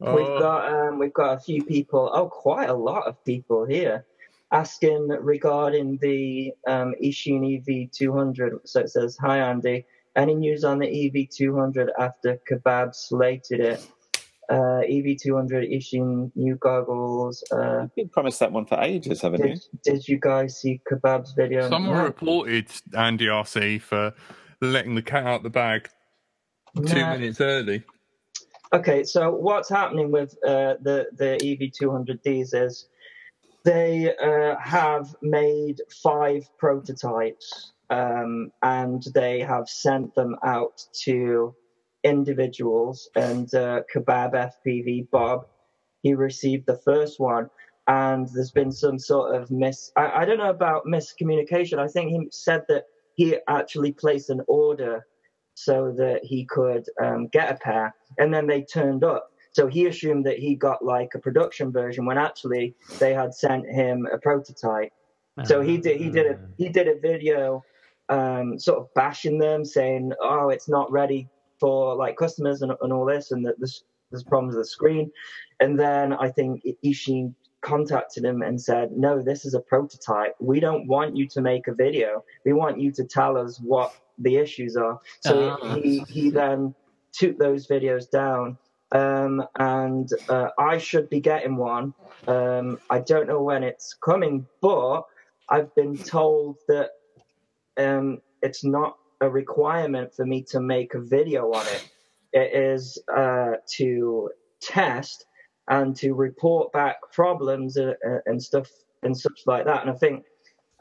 Oh. We've got um, we've got a few people. Oh, quite a lot of people here asking regarding the um, Eachine E V two hundred. So it says, "Hi Andy, any news on the E V two hundred after Kebab slated it? Uh, E V two hundred, Eachine, new goggles." Uh, You've been promised that one for ages, haven't did, you? Did you guys see Kebab's video? Someone no. reported Andy R C for letting the cat out the bag no. two minutes early. Okay, so what's happening with uh, the, the E V two hundred Ds is they uh, have made five prototypes um, and they have sent them out to individuals, and uh, Kebab F P V Bob, he received the first one, and there's been some sort of mis I, I don't know about miscommunication. I think he said that he actually placed an order so that he could um, get a pair, and then they turned up, so he assumed that he got like a production version when actually they had sent him a prototype. So he did he did a he did a video um sort of bashing them, saying, "Oh, it's not ready for like customers and, and all this, and that this there's problems with the screen." And then I think Eachine contacted him and said, "No, this is a prototype. We don't want you to make a video. We want you to tell us what the issues are." So oh. he he then took those videos down, um, and uh, I should be getting one. Um, I don't know when it's coming, but I've been told that um, it's not a requirement for me to make a video on it. It is uh, to test and to report back problems and, and stuff and such like that. And I think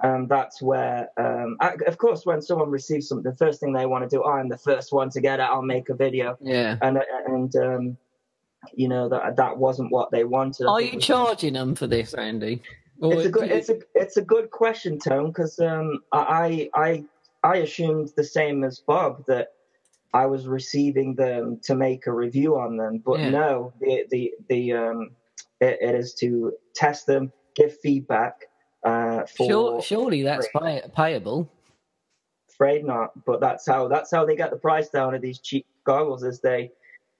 um, that's where, um, I, of course, when someone receives something, the first thing they want to do, oh, I'm the first one to get it, I'll make a video. Yeah. And, and um, you know, that that wasn't what they wanted. Are you charging them for this, Andy? Or it's a good, it's a, it's a good question, Tone, because um, I... I I assumed the same as Bob, that I was receiving them to make a review on them, but yeah. no, the the the um, it, it is to test them, give feedback. Uh, for sure, surely that's pay payable. Afraid not, but that's how that's how they get the price down of these cheap goggles. Is they,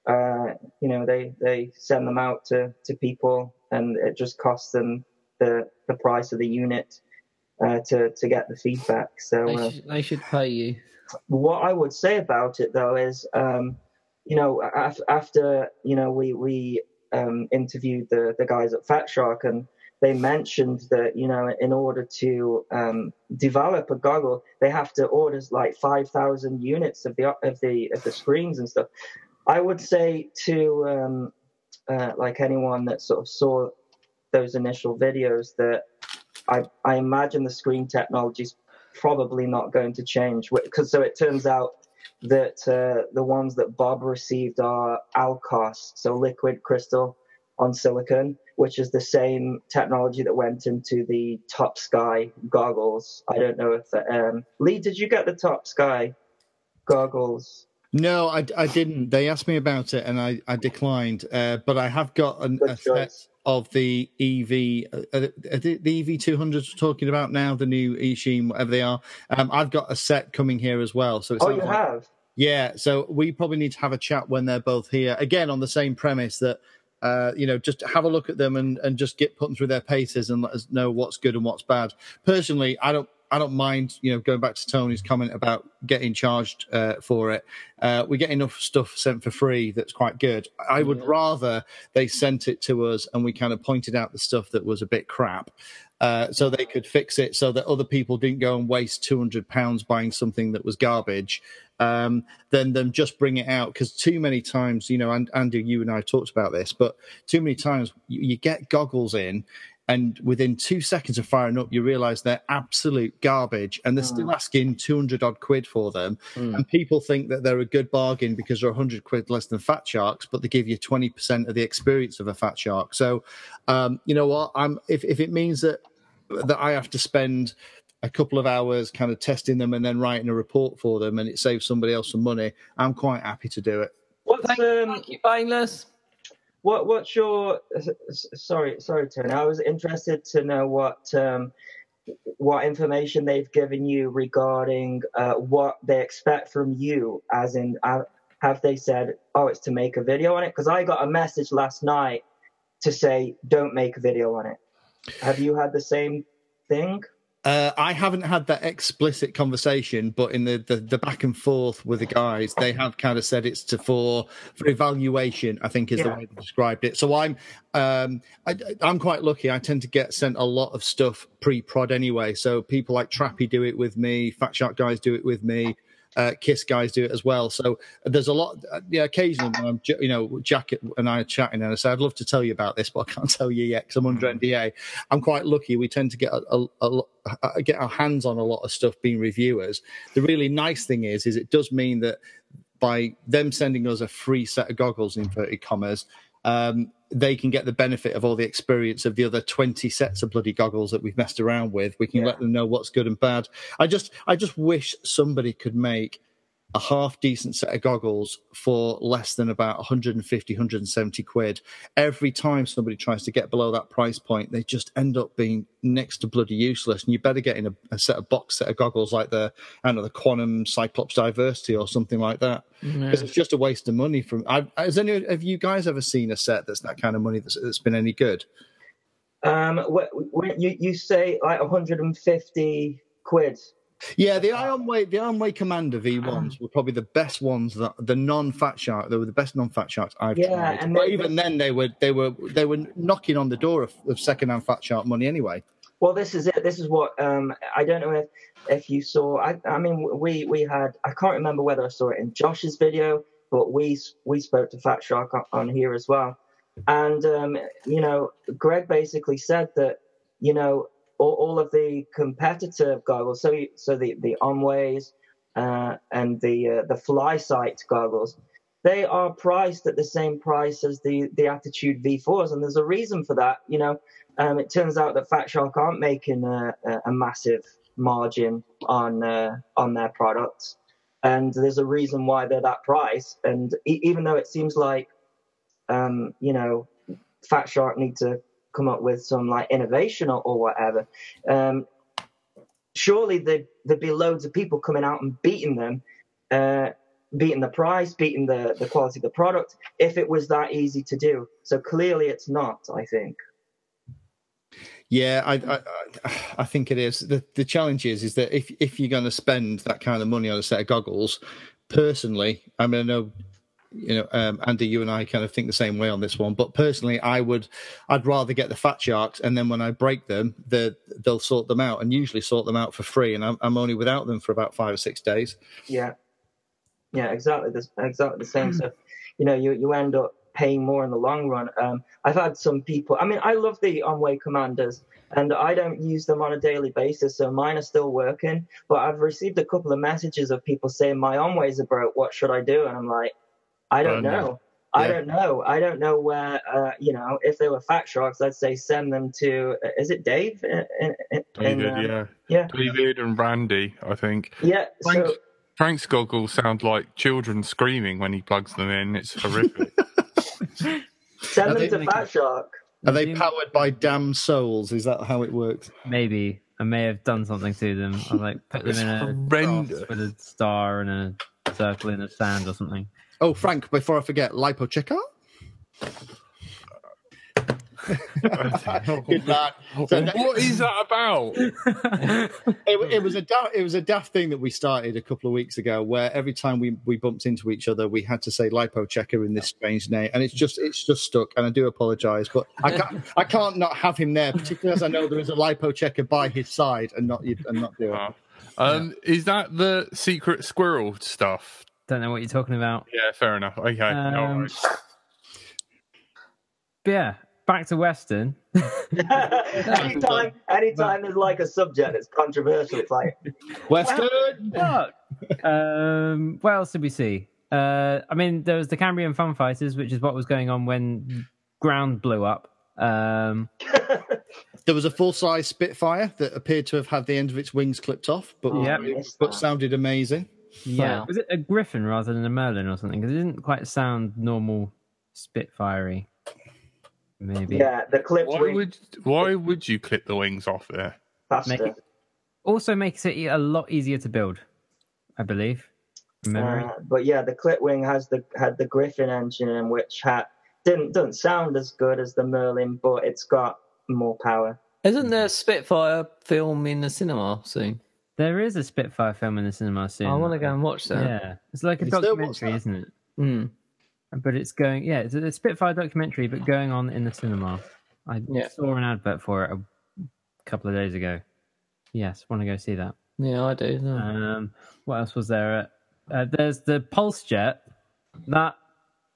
uh, you know, they they send them out to to people, and it just costs them the the price of the unit. Uh, to to get the feedback, so uh, they, sh they should pay you. What I would say about it, though, is um, you know, af after you know we we um, interviewed the the guys at Fat Shark, and they mentioned that you know in order to um, develop a goggle, they have to order like five thousand units of the of the of the screens and stuff. I would say to um, uh, like anyone that sort of saw those initial videos that. I, I imagine the screen technology is probably not going to change, because so it turns out that uh, the ones that Bob received are Alcos, so liquid crystal on silicon, which is the same technology that went into the Top Sky goggles. I don't know if that, um, Lee, did you get the Top Sky goggles? No, I, I didn't. They asked me about it and I, I declined, uh, but I have got an, a set of the E V, uh, the, the E V two hundreds we're talking about now, the new Eachine, whatever they are. Um, I've got a set coming here as well. So it's oh, you like, have? Yeah, so we probably need to have a chat when they're both here. Again, on the same premise that, Uh, you know, just have a look at them and, and just get put them through their paces and let us know what's good and what's bad. Personally, I don't I don't mind, you know, going back to Tony's comment about getting charged uh, for it. Uh, we get enough stuff sent for free that's quite good. I would yeah. rather they sent it to us and we kind of pointed out the stuff that was a bit crap uh, so they could fix it so that other people didn't go and waste two hundred pounds buying something that was garbage. Um, then them just bring it out, because too many times, you know, and Andy, you and I talked about this, but too many times you, you get goggles in and within two seconds of firing up, you realize they're absolute garbage and they're mm. still asking two hundred odd quid for them. Mm. And people think that they're a good bargain because they're one hundred quid less than Fat Sharks, but they give you twenty percent of the experience of a Fat Shark. So, um, you know what, I'm, if, if it means that, that I have to spend a couple of hours kind of testing them and then writing a report for them, and it saves somebody else some money, I'm quite happy to do it. What's thank, um, thank you, Painless. What what's your sorry sorry Tony? I was interested to know what um, what information they've given you regarding uh, what they expect from you. As in, uh, have they said, "Oh, it's to make a video on it"? Because I got a message last night to say, "Don't make a video on it." Have you had the same thing? Uh, I haven't had that explicit conversation, but in the, the, the back and forth with the guys, they have kind of said it's to for, for evaluation, I think is yeah. the way they described it. So I'm um, I, I'm quite lucky. I tend to get sent a lot of stuff pre-prod anyway. So people like Trappy do it with me, Fat Shark guys do it with me. Uh, Kiss guys do it as well. So there's a lot. Uh, yeah, occasionally, when I'm, you know, Jack and I are chatting, and I say, I'd love to tell you about this, but I can't tell you yet because I'm under N D A. I'm quite lucky. We tend to get a, a, a, a, get our hands on a lot of stuff being reviewers. The really nice thing is, is it does mean that by them sending us a free set of goggles, in inverted commas, um, they can get the benefit of all the experience of the other twenty sets of bloody goggles that we've messed around with. We can yeah. let them know what's good and bad. I just, I just wish somebody could make a half decent set of goggles for less than about one hundred fifty, one hundred seventy quid. Every time somebody tries to get below that price point, they just end up being next to bloody useless. And you better get in a, a set of box set of goggles like the, I don't know, the Quantum Cyclops Diversity or something like that. Because it's just a waste of money. From I, has any have you guys ever seen a set that's that kind of money that's, that's been any good? Um, when you you say like one hundred fifty quid. Yeah, the Onway the Onway Commander V ones were probably the best ones that the non-Fat Shark. They were the best non-Fat Sharks I've yeah, tried. And but they, even then, they were they were they were knocking on the door of, of second-hand Fat Shark money anyway. Well, this is it. This is what um, I don't know if if you saw. I, I mean, we we had. I can't remember whether I saw it in Josh's video, but we we spoke to Fat Shark on, on here as well. And um, you know, Greg basically said that you know. All, all of the competitive goggles, so so the the Onways uh, and the uh, the Fly Sight goggles, they are priced at the same price as the the Attitude V fours, and there's a reason for that. You know, um, it turns out that Fat Shark aren't making a, a massive margin on uh, on their products, and there's a reason why they're that price. And e even though it seems like um, you know, Fat Shark need to come up with some like innovation or, or whatever. Um, surely there'd, there'd be loads of people coming out and beating them, uh, beating the price, beating the, the quality of the product, if it was that easy to do. So clearly it's not, I think. Yeah, I, I, I think it is. The, the challenge is, is that if, if you're going to spend that kind of money on a set of goggles, personally, I mean, I know, you know, um, Andy, you and I kind of think the same way on this one. But personally, I would, I'd rather get the Fat Sharks, and then when I break them, the, they'll sort them out, and usually sort them out for free. And I'm, I'm only without them for about five or six days. Yeah, yeah, exactly, the, exactly the same. So, you know, you you end up paying more in the long run. Um, I've had some people, I mean, I love the Onway commanders and I don't use them on a daily basis, so mine are still working, but I've received a couple of messages of people saying my Onways are broke, what should I do? And I'm like, I don't um, know. Yeah. I don't know. I don't know where, uh, you know, if they were Fat Sharks, I'd say send them to, uh, is it Dave? In, in, David, in, um, yeah. yeah. David and Randy, I think. Yeah. Frank's, so, Frank's goggles sound like children screaming when he plugs them in. It's horrific. Send are them to Fat Shark. Are they powered by damn souls? Is that how it works? Maybe. I may have done something to them. I like put them in horrendous. a cross with a star and a circle in the sand or something. Oh, Frank, before I forget, lipo checker? Good lad. So what is that about? it, it, was a daft, it was a daft thing that we started a couple of weeks ago where every time we, we bumped into each other, we had to say lipo checker in this strange name. And it's just it's just stuck, and I do apologise, but I can't, I can't not have him there, particularly as I know there is a lipo checker by his side and not, and not do it. Wow. Um, yeah. Is that the secret squirrel stuff? Don't know what you're talking about. Yeah, fair enough. Okay. Um, All right. But yeah, back to Weston. anytime, anytime there's like a subject that's controversial, it's like Weston. Well, um, what else did we see? Uh, I mean, there was the Cambrian Fun Fighters, which is what was going on when ground blew up. Um, there was a full-size Spitfire that appeared to have had the end of its wings clipped off, but oh, yep. but sounded amazing. Yeah, wow. Was it a Griffin rather than a Merlin or something? Because it didn't quite sound normal Spitfire-y. Maybe. Yeah, the clip. Why wing... would why would you clip the wings off there? Make it, also makes it a lot easier to build, I believe. Uh, but yeah, the clip wing has the had the Griffin engine in which had didn't doesn't sound as good as the Merlin, but it's got more power. Isn't there a Spitfire film in the cinema soon? There is a Spitfire film in the cinema soon. I want to go and watch that. Yeah, it's like a documentary, isn't it? Mm. But it's going, yeah, it's a Spitfire documentary, but going on in the cinema. I yeah. saw an advert for it a couple of days ago. Yes, want to go see that. Yeah, I do. No. Um, what else was there? Uh, there's the pulse jet. That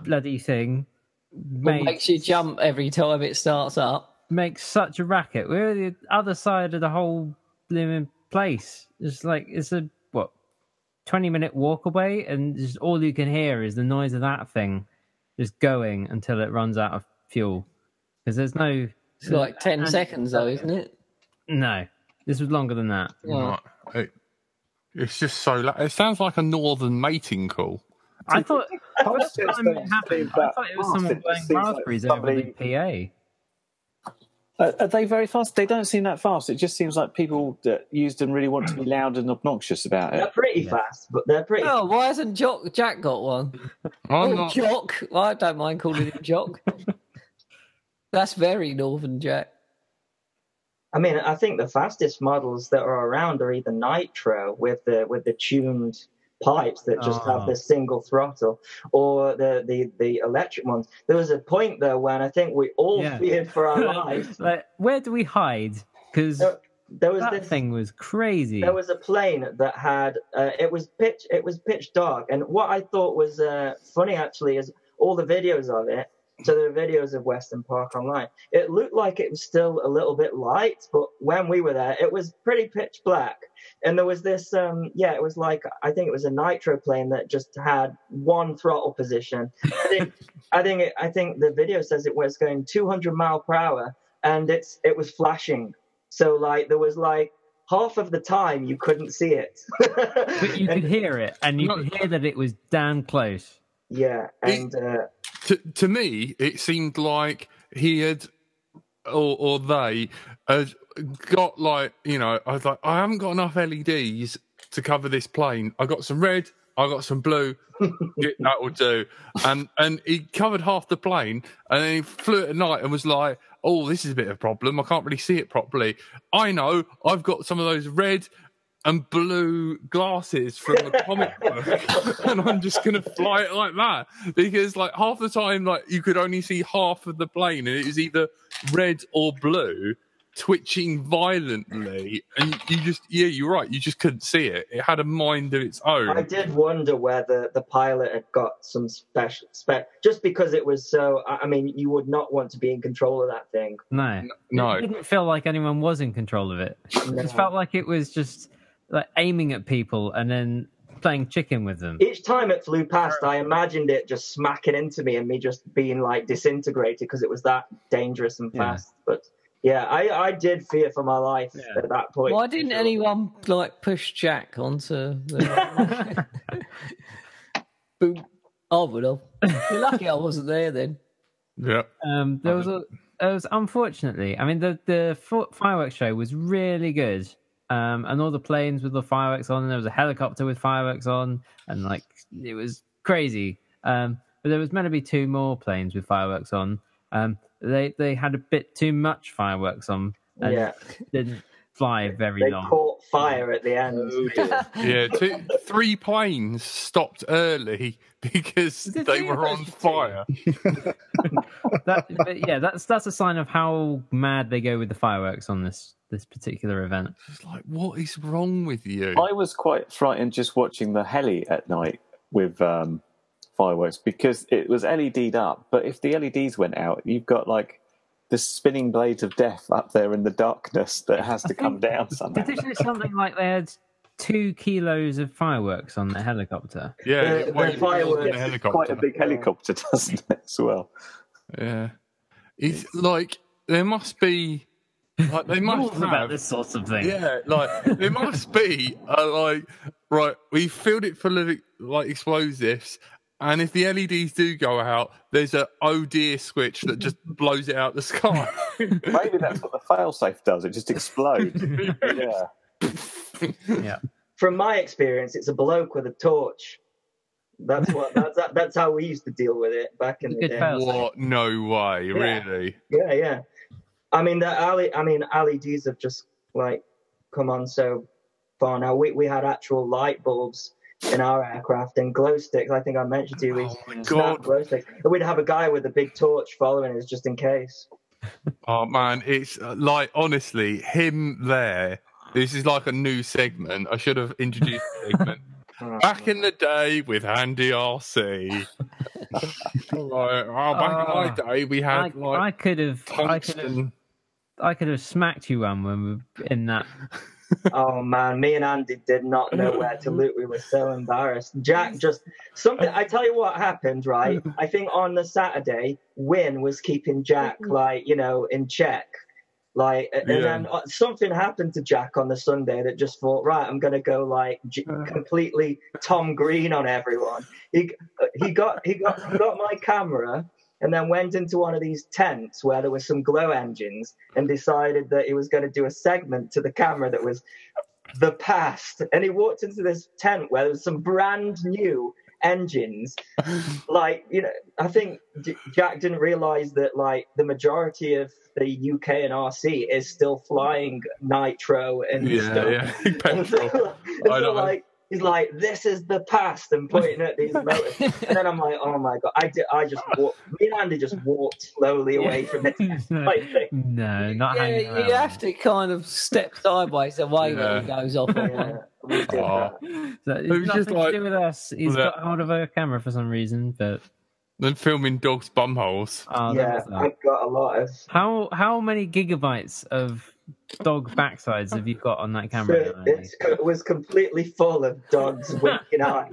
bloody thing makes, makes you jump every time it starts up. Makes such a racket. We're the other side of the whole blooming place. It's like it's a what twenty minute walk away, and just all you can hear is the noise of that thing just going until it runs out of fuel, because there's no it's like uh, ten seconds though, isn't it? No, this was longer than that. Yeah. It, it's just so loud. It sounds like a northern mating call. I thought I was it happened. I thought it was someone playing raspberries like over the P A. Are they very fast? They don't seem that fast. It just seems like people that use them really want to be loud and obnoxious about it. They're pretty yeah. fast, but they're pretty. Oh, why hasn't Jock, Jack got one? I'm oh, not... Jock. Well, I don't mind calling him Jock. That's very Northern Jack. I mean, I think the fastest models that are around are either Nitro with the with the tuned pipes that just oh. have this single throttle, or the, the the electric ones. There was a point though when I think we all yeah. feared for our lives. Like, where do we hide? Because there, there was that this thing was crazy. There was a plane that had uh, it was pitch it was pitch dark, and what I thought was uh, funny actually is all the videos of it. So there are videos of Weston Park online. It looked like it was still a little bit light, but when we were there, it was pretty pitch black. And there was this, um, yeah, it was like, I think it was a Nitro plane that just had one throttle position. I think, I think, it, I think the video says it was going two hundred mile per hour, and it's it was flashing. So like there was like half of the time you couldn't see it, but you and, could hear it, and you could hear that it was damn close. Yeah, and. It, uh, To, to me, it seemed like he had, or, or they had got like, you know, I was like, I haven't got enough L E Ds to cover this plane. I got some red, I got some blue, that will do. And, and he covered half the plane, and then he flew it at night and was like, oh, this is a bit of a problem. I can't really see it properly. I know, I've got some of those red and blue glasses from a comic book, and I'm just going to fly it like that. Because, like, half the time, like, you could only see half of the plane, and it was either red or blue. twitching violently, and you just, yeah, you're right, you just couldn't see it. It had a mind of its own. I did wonder whether the pilot had got some special spec, just because it was so, I mean, you would not want to be in control of that thing. No. No. It didn't feel like anyone was in control of it. No. It felt like it was just like aiming at people and then playing chicken with them. Each time it flew past, I imagined it just smacking into me and me just being like disintegrated because it was that dangerous and fast. Yeah. But yeah, I, I did fear for my life yeah. at that point. Why didn't sure. anyone like push Jack onto the... Boom. I would have. You're lucky I wasn't there then. Yeah. Um, there was a, it was unfortunately, I mean, the, the fireworks show was really good. Um, and all the planes with the fireworks on, and there was a helicopter with fireworks on, and like it was crazy. Um, but there was meant to be two more planes with fireworks on. Um, they they had a bit too much fireworks on, and yeah. didn't fly very they long. They caught fire at the end. yeah, two, three planes stopped early because Did they were on fire. that, but yeah, that's that's a sign of how mad they go with the fireworks on this. This particular event. It's like, what is wrong with you? I was quite frightened just watching the heli at night with um, fireworks because it was L E D'd up. But if the L E Ds went out, you've got like the spinning blades of death up there in the darkness that has to come down somehow. Did it something like they had two kilos of fireworks on the helicopter? Yeah, the, the fireworks the helicopter. Quite a big helicopter, doesn't it, as well? Yeah. It's like, there must be... Like they must have, about this sort of thing. Yeah, like it must be uh, like right. We filled it full of like explosives, and if the L E Ds do go out, there's a oh dear switch that just blows it out the sky. Maybe that's what the failsafe does. It just explodes. yeah. yeah. From my experience, it's a bloke with a torch. That's what. That's that, that's how we used to deal with it back in the day. What? No way. Yeah. Really? Yeah. Yeah. I mean, the alley, I mean, L E Ds have just like come on so far now. We we had actual light bulbs in our aircraft and glow sticks. I think I mentioned to you, we oh my God. glow sticks. And we'd have a guy with a big torch following us just in case. Oh man, it's uh, like honestly, him there. This is like a new segment. I should have introduced the segment. Back in the day with Andy R C, like, oh, back uh, in my day we had I, like I could have, I could have, I could have smacked you one when we were in that. Oh man, me and Andy did not know where to look. We were so embarrassed. Jack just something. I tell you what happened, right? I think on the Saturday, Wyn was keeping Jack like you know in check. Like, and yeah. then something happened to Jack on the Sunday that just thought, right, I'm going to go like j completely Tom Green on everyone. He he got he got he got my camera and then went into one of these tents where there were some glow engines and decided that he was going to do a segment to the camera that was the past. And he walked into this tent where there was some brand new engines, like you know. I think J Jack didn't realise that like the majority of the U K and R C is still flying nitro and yeah, stuff. Yeah. Petrol. So, I so, like he's like, this is the past, and pointing at these motors. And then I'm like, oh my god, I did. I just walked. Me and Andy just walked slowly away from it. No, not yeah, hanging around. You have to kind of step sideways away yeah. when it goes off. Yeah. We did oh. that. So it's it nothing just like, to do with us. He's that, got hold of our camera for some reason, but then filming dogs' bumholes. Oh, yeah, I've got a lot of. How how many gigabytes of dog backsides have you got on that camera? So it's, it was completely full of dogs winking eyes.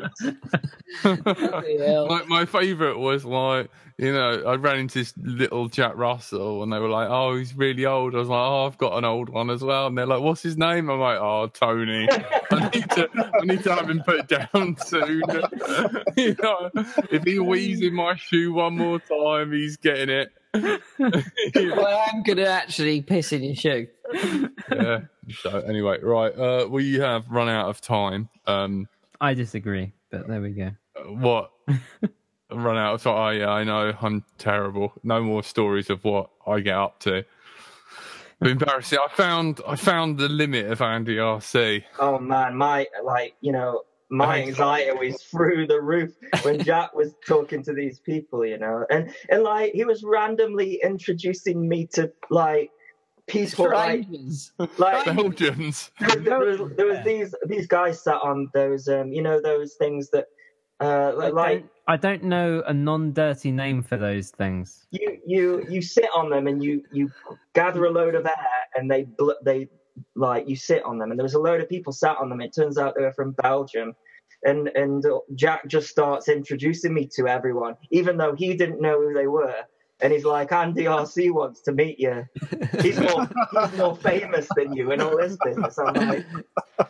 my, my favourite was like, you know, I ran into this little Jack Russell and they were like, oh, he's really old. I was like, oh, I've got an old one as well. And they're like, what's his name? I'm like, oh, Tony. I need to, I need to have him put down soon. You know, if he wheezes in my shoe one more time, he's getting it. Well, I'm going to actually piss in your shoe. Yeah. So anyway, right. Uh, we have run out of time. Um, I disagree, but there we go. What? Run out of time. Oh, yeah, I know. I'm terrible. No more stories of what I get up to. But embarrassing. I found. I found the limit of Andy R C. Oh man, my like you know. My anxiety was through the roof when Jack was talking to these people, you know, and and like he was randomly introducing me to like peaceful, like, like Belgians. There, there was, there was yeah. these these guys sat on those, um, you know, those things that, uh, like. I don't, I don't know a non-dirty name for those things. You you you sit on them and you you gather a load of air and they they like you sit on them, and there was a load of people sat on them. It turns out they were from Belgium. And and Jack just starts introducing me to everyone, even though he didn't know who they were. And he's like, Andy R C wants to meet you. He's more he's more famous than you and all this business. I'm like,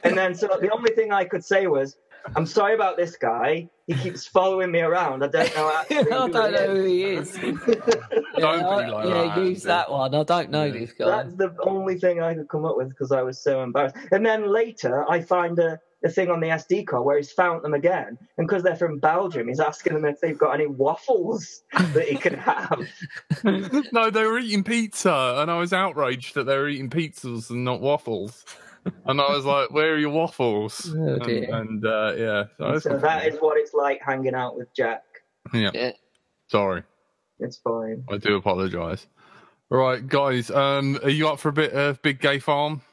and then so the only thing I could say was, I'm sorry about this guy. He keeps following me around. I don't know. I don't know who he is. Don't be like that. Yeah, use that one. I don't know this guy. That's the only thing I could come up with because I was so embarrassed. And then later, I find a. the thing on the S D card where he's found them again, and because they're from Belgium, he's asking them if they've got any waffles that he can have. No, they were eating pizza, and I was outraged that they were eating pizzas and not waffles. And I was like, where are your waffles? Oh, and and uh, yeah. So, so that is what it's like hanging out with Jack. Yeah. yeah. Sorry. It's fine. I do apologise. Right, guys, um, are you up for a bit of Big Gay Farm?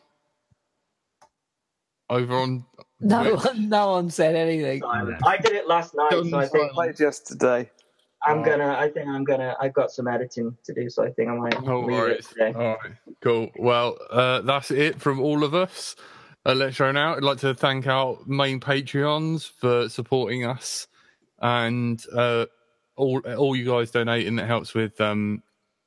Over on... No one, no one said anything. I did it last night, so I think I played yesterday. I'm oh. gonna. I think I'm gonna. I've got some editing to do, so I think I might. No worries. All right, cool. Well, uh, that's it from all of us. Uh, Let's Drone Out. I'd like to thank our main Patreons for supporting us, and uh, all all you guys donating that helps with um,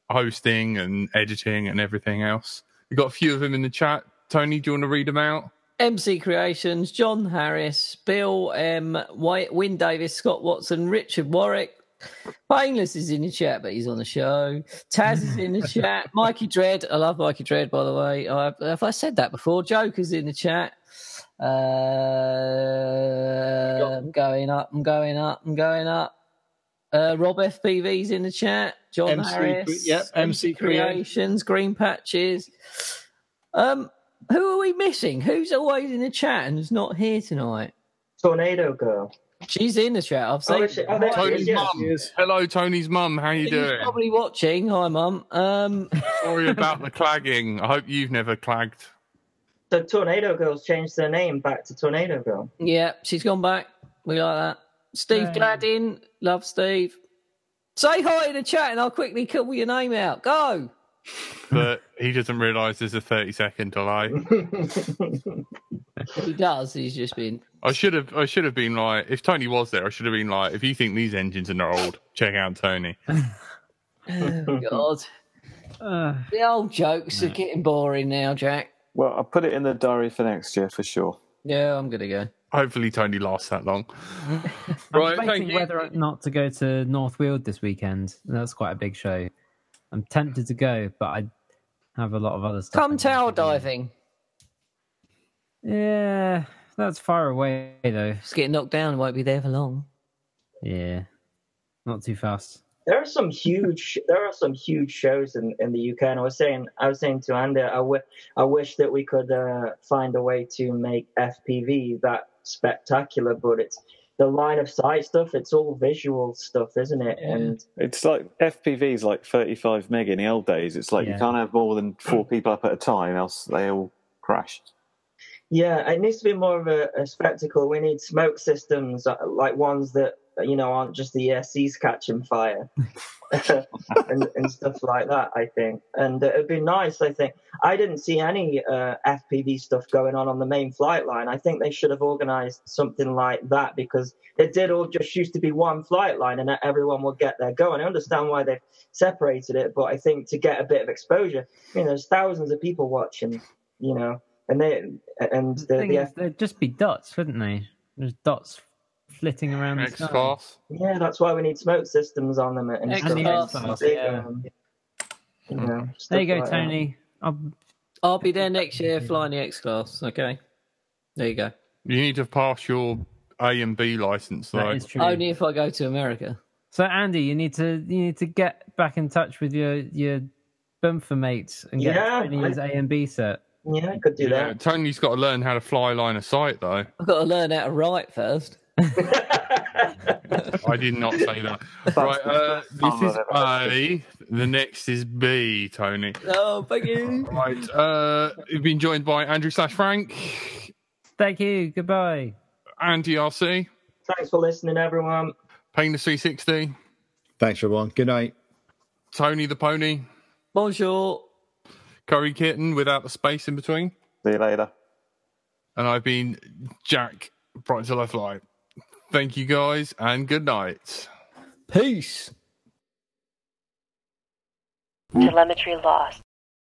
hosting and editing and everything else. We've got a few of them in the chat. Tony, do you want to read them out? M C Creations, John Harris, Bill M, White, Wyn Davis, Scott Watson, Richard Warwick. Painless is in the chat, but he's on the show. Taz is in the chat. Mikey Dredd, I love Mikey Dredd, by the way. I, have I said that before? Joker's in the chat. Uh, I'm going up, I'm going up, I'm going up. Uh, Rob F P V's in the chat. John M C, Harris. Yep, M C Creations, Green Patches. Um... Who are we missing? Who's always in the chat and is not here tonight? Tornado Girl. She's in the chat. I've seen. Oh, she, oh, Tony's mum. Yes. Hello, Tony's mum. How you She's doing? Probably watching. Hi, mum. Um... Sorry about the clagging. I hope you've never clagged. So Tornado Girl's changed their name back to Tornado Girl. Yeah, she's gone back. We like that. Steve hey. Gladden. Love, Steve. Say hi in the chat and I'll quickly call your name out. Go. But he doesn't realise there's a thirty second delay. He does. He's just been. I should have. I should have been like, if Tony was there, I should have been like, if you think these engines are not old, check out Tony. Oh God, uh, the old jokes are getting boring now, Jack. Well, I'll put it in the diary for next year for sure. Yeah, I'm gonna go. Hopefully, Tony lasts that long. Right, I'm thank you. Whether or not to go to North Weald this weekend, that's quite a big show. I'm tempted to go, but I have a lot of other stuff. Come tower diving. Yeah, that's far away, though. It's getting knocked down. Won't be there for long. Yeah, not too fast. There are some huge. There are some huge shows in, in the U K. And I was saying, I was saying to Andy, I, w I wish that we could uh, find a way to make F P V that spectacular, but it's. The line of sight stuff, it's all visual stuff, isn't it? And it's like F P V's like thirty-five meg in the old days. It's like yeah. you can't have more than four people up at a time, else they all crash. Yeah, it needs to be more of a, a spectacle. We need smoke systems, like ones that, you know, aren't just the E S Cs catching fire and, and stuff like that, I think. And it would be nice, I think. I didn't see any uh, F P V stuff going on on the main flight line. I think they should have organised something like that because it did all just used to be one flight line and everyone would get their go. And I understand why they've separated it, but I think to get a bit of exposure, you know, there's thousands of people watching, you know, and, they, and the, the, the is, they'd just be dots, wouldn't they? There's dots flitting around X-Class. Yeah, that's why we need smoke systems on them. And X-Class, yeah. um, you know, there you go, like Tony. I'll... I'll be there next year flying the X-Class. Okay, there you go. You need to pass your A and B license, though. That is true. Only if I go to America. So, Andy, you need to you need to get back in touch with your your bumper mates and get yeah, Tony's I... A and B set. Yeah, I could do yeah, that. Tony's got to learn how to fly line of sight, though. I've got to learn how to write first. I did not say that. Right, uh, this is A. The next is B, Tony. Oh, thank you. Right, uh, you've been joined by Andrew slash Frank. Thank you. Goodbye. Andy R C. Thanks for listening, everyone. Painless three sixty. Thanks, everyone. Good night. Tony the Pony. Bonjour. Curry Kitten without the space in between. See you later. And I've been Jack, bright till I fly. Thank you, guys, and good night. Peace. Telemetry lost.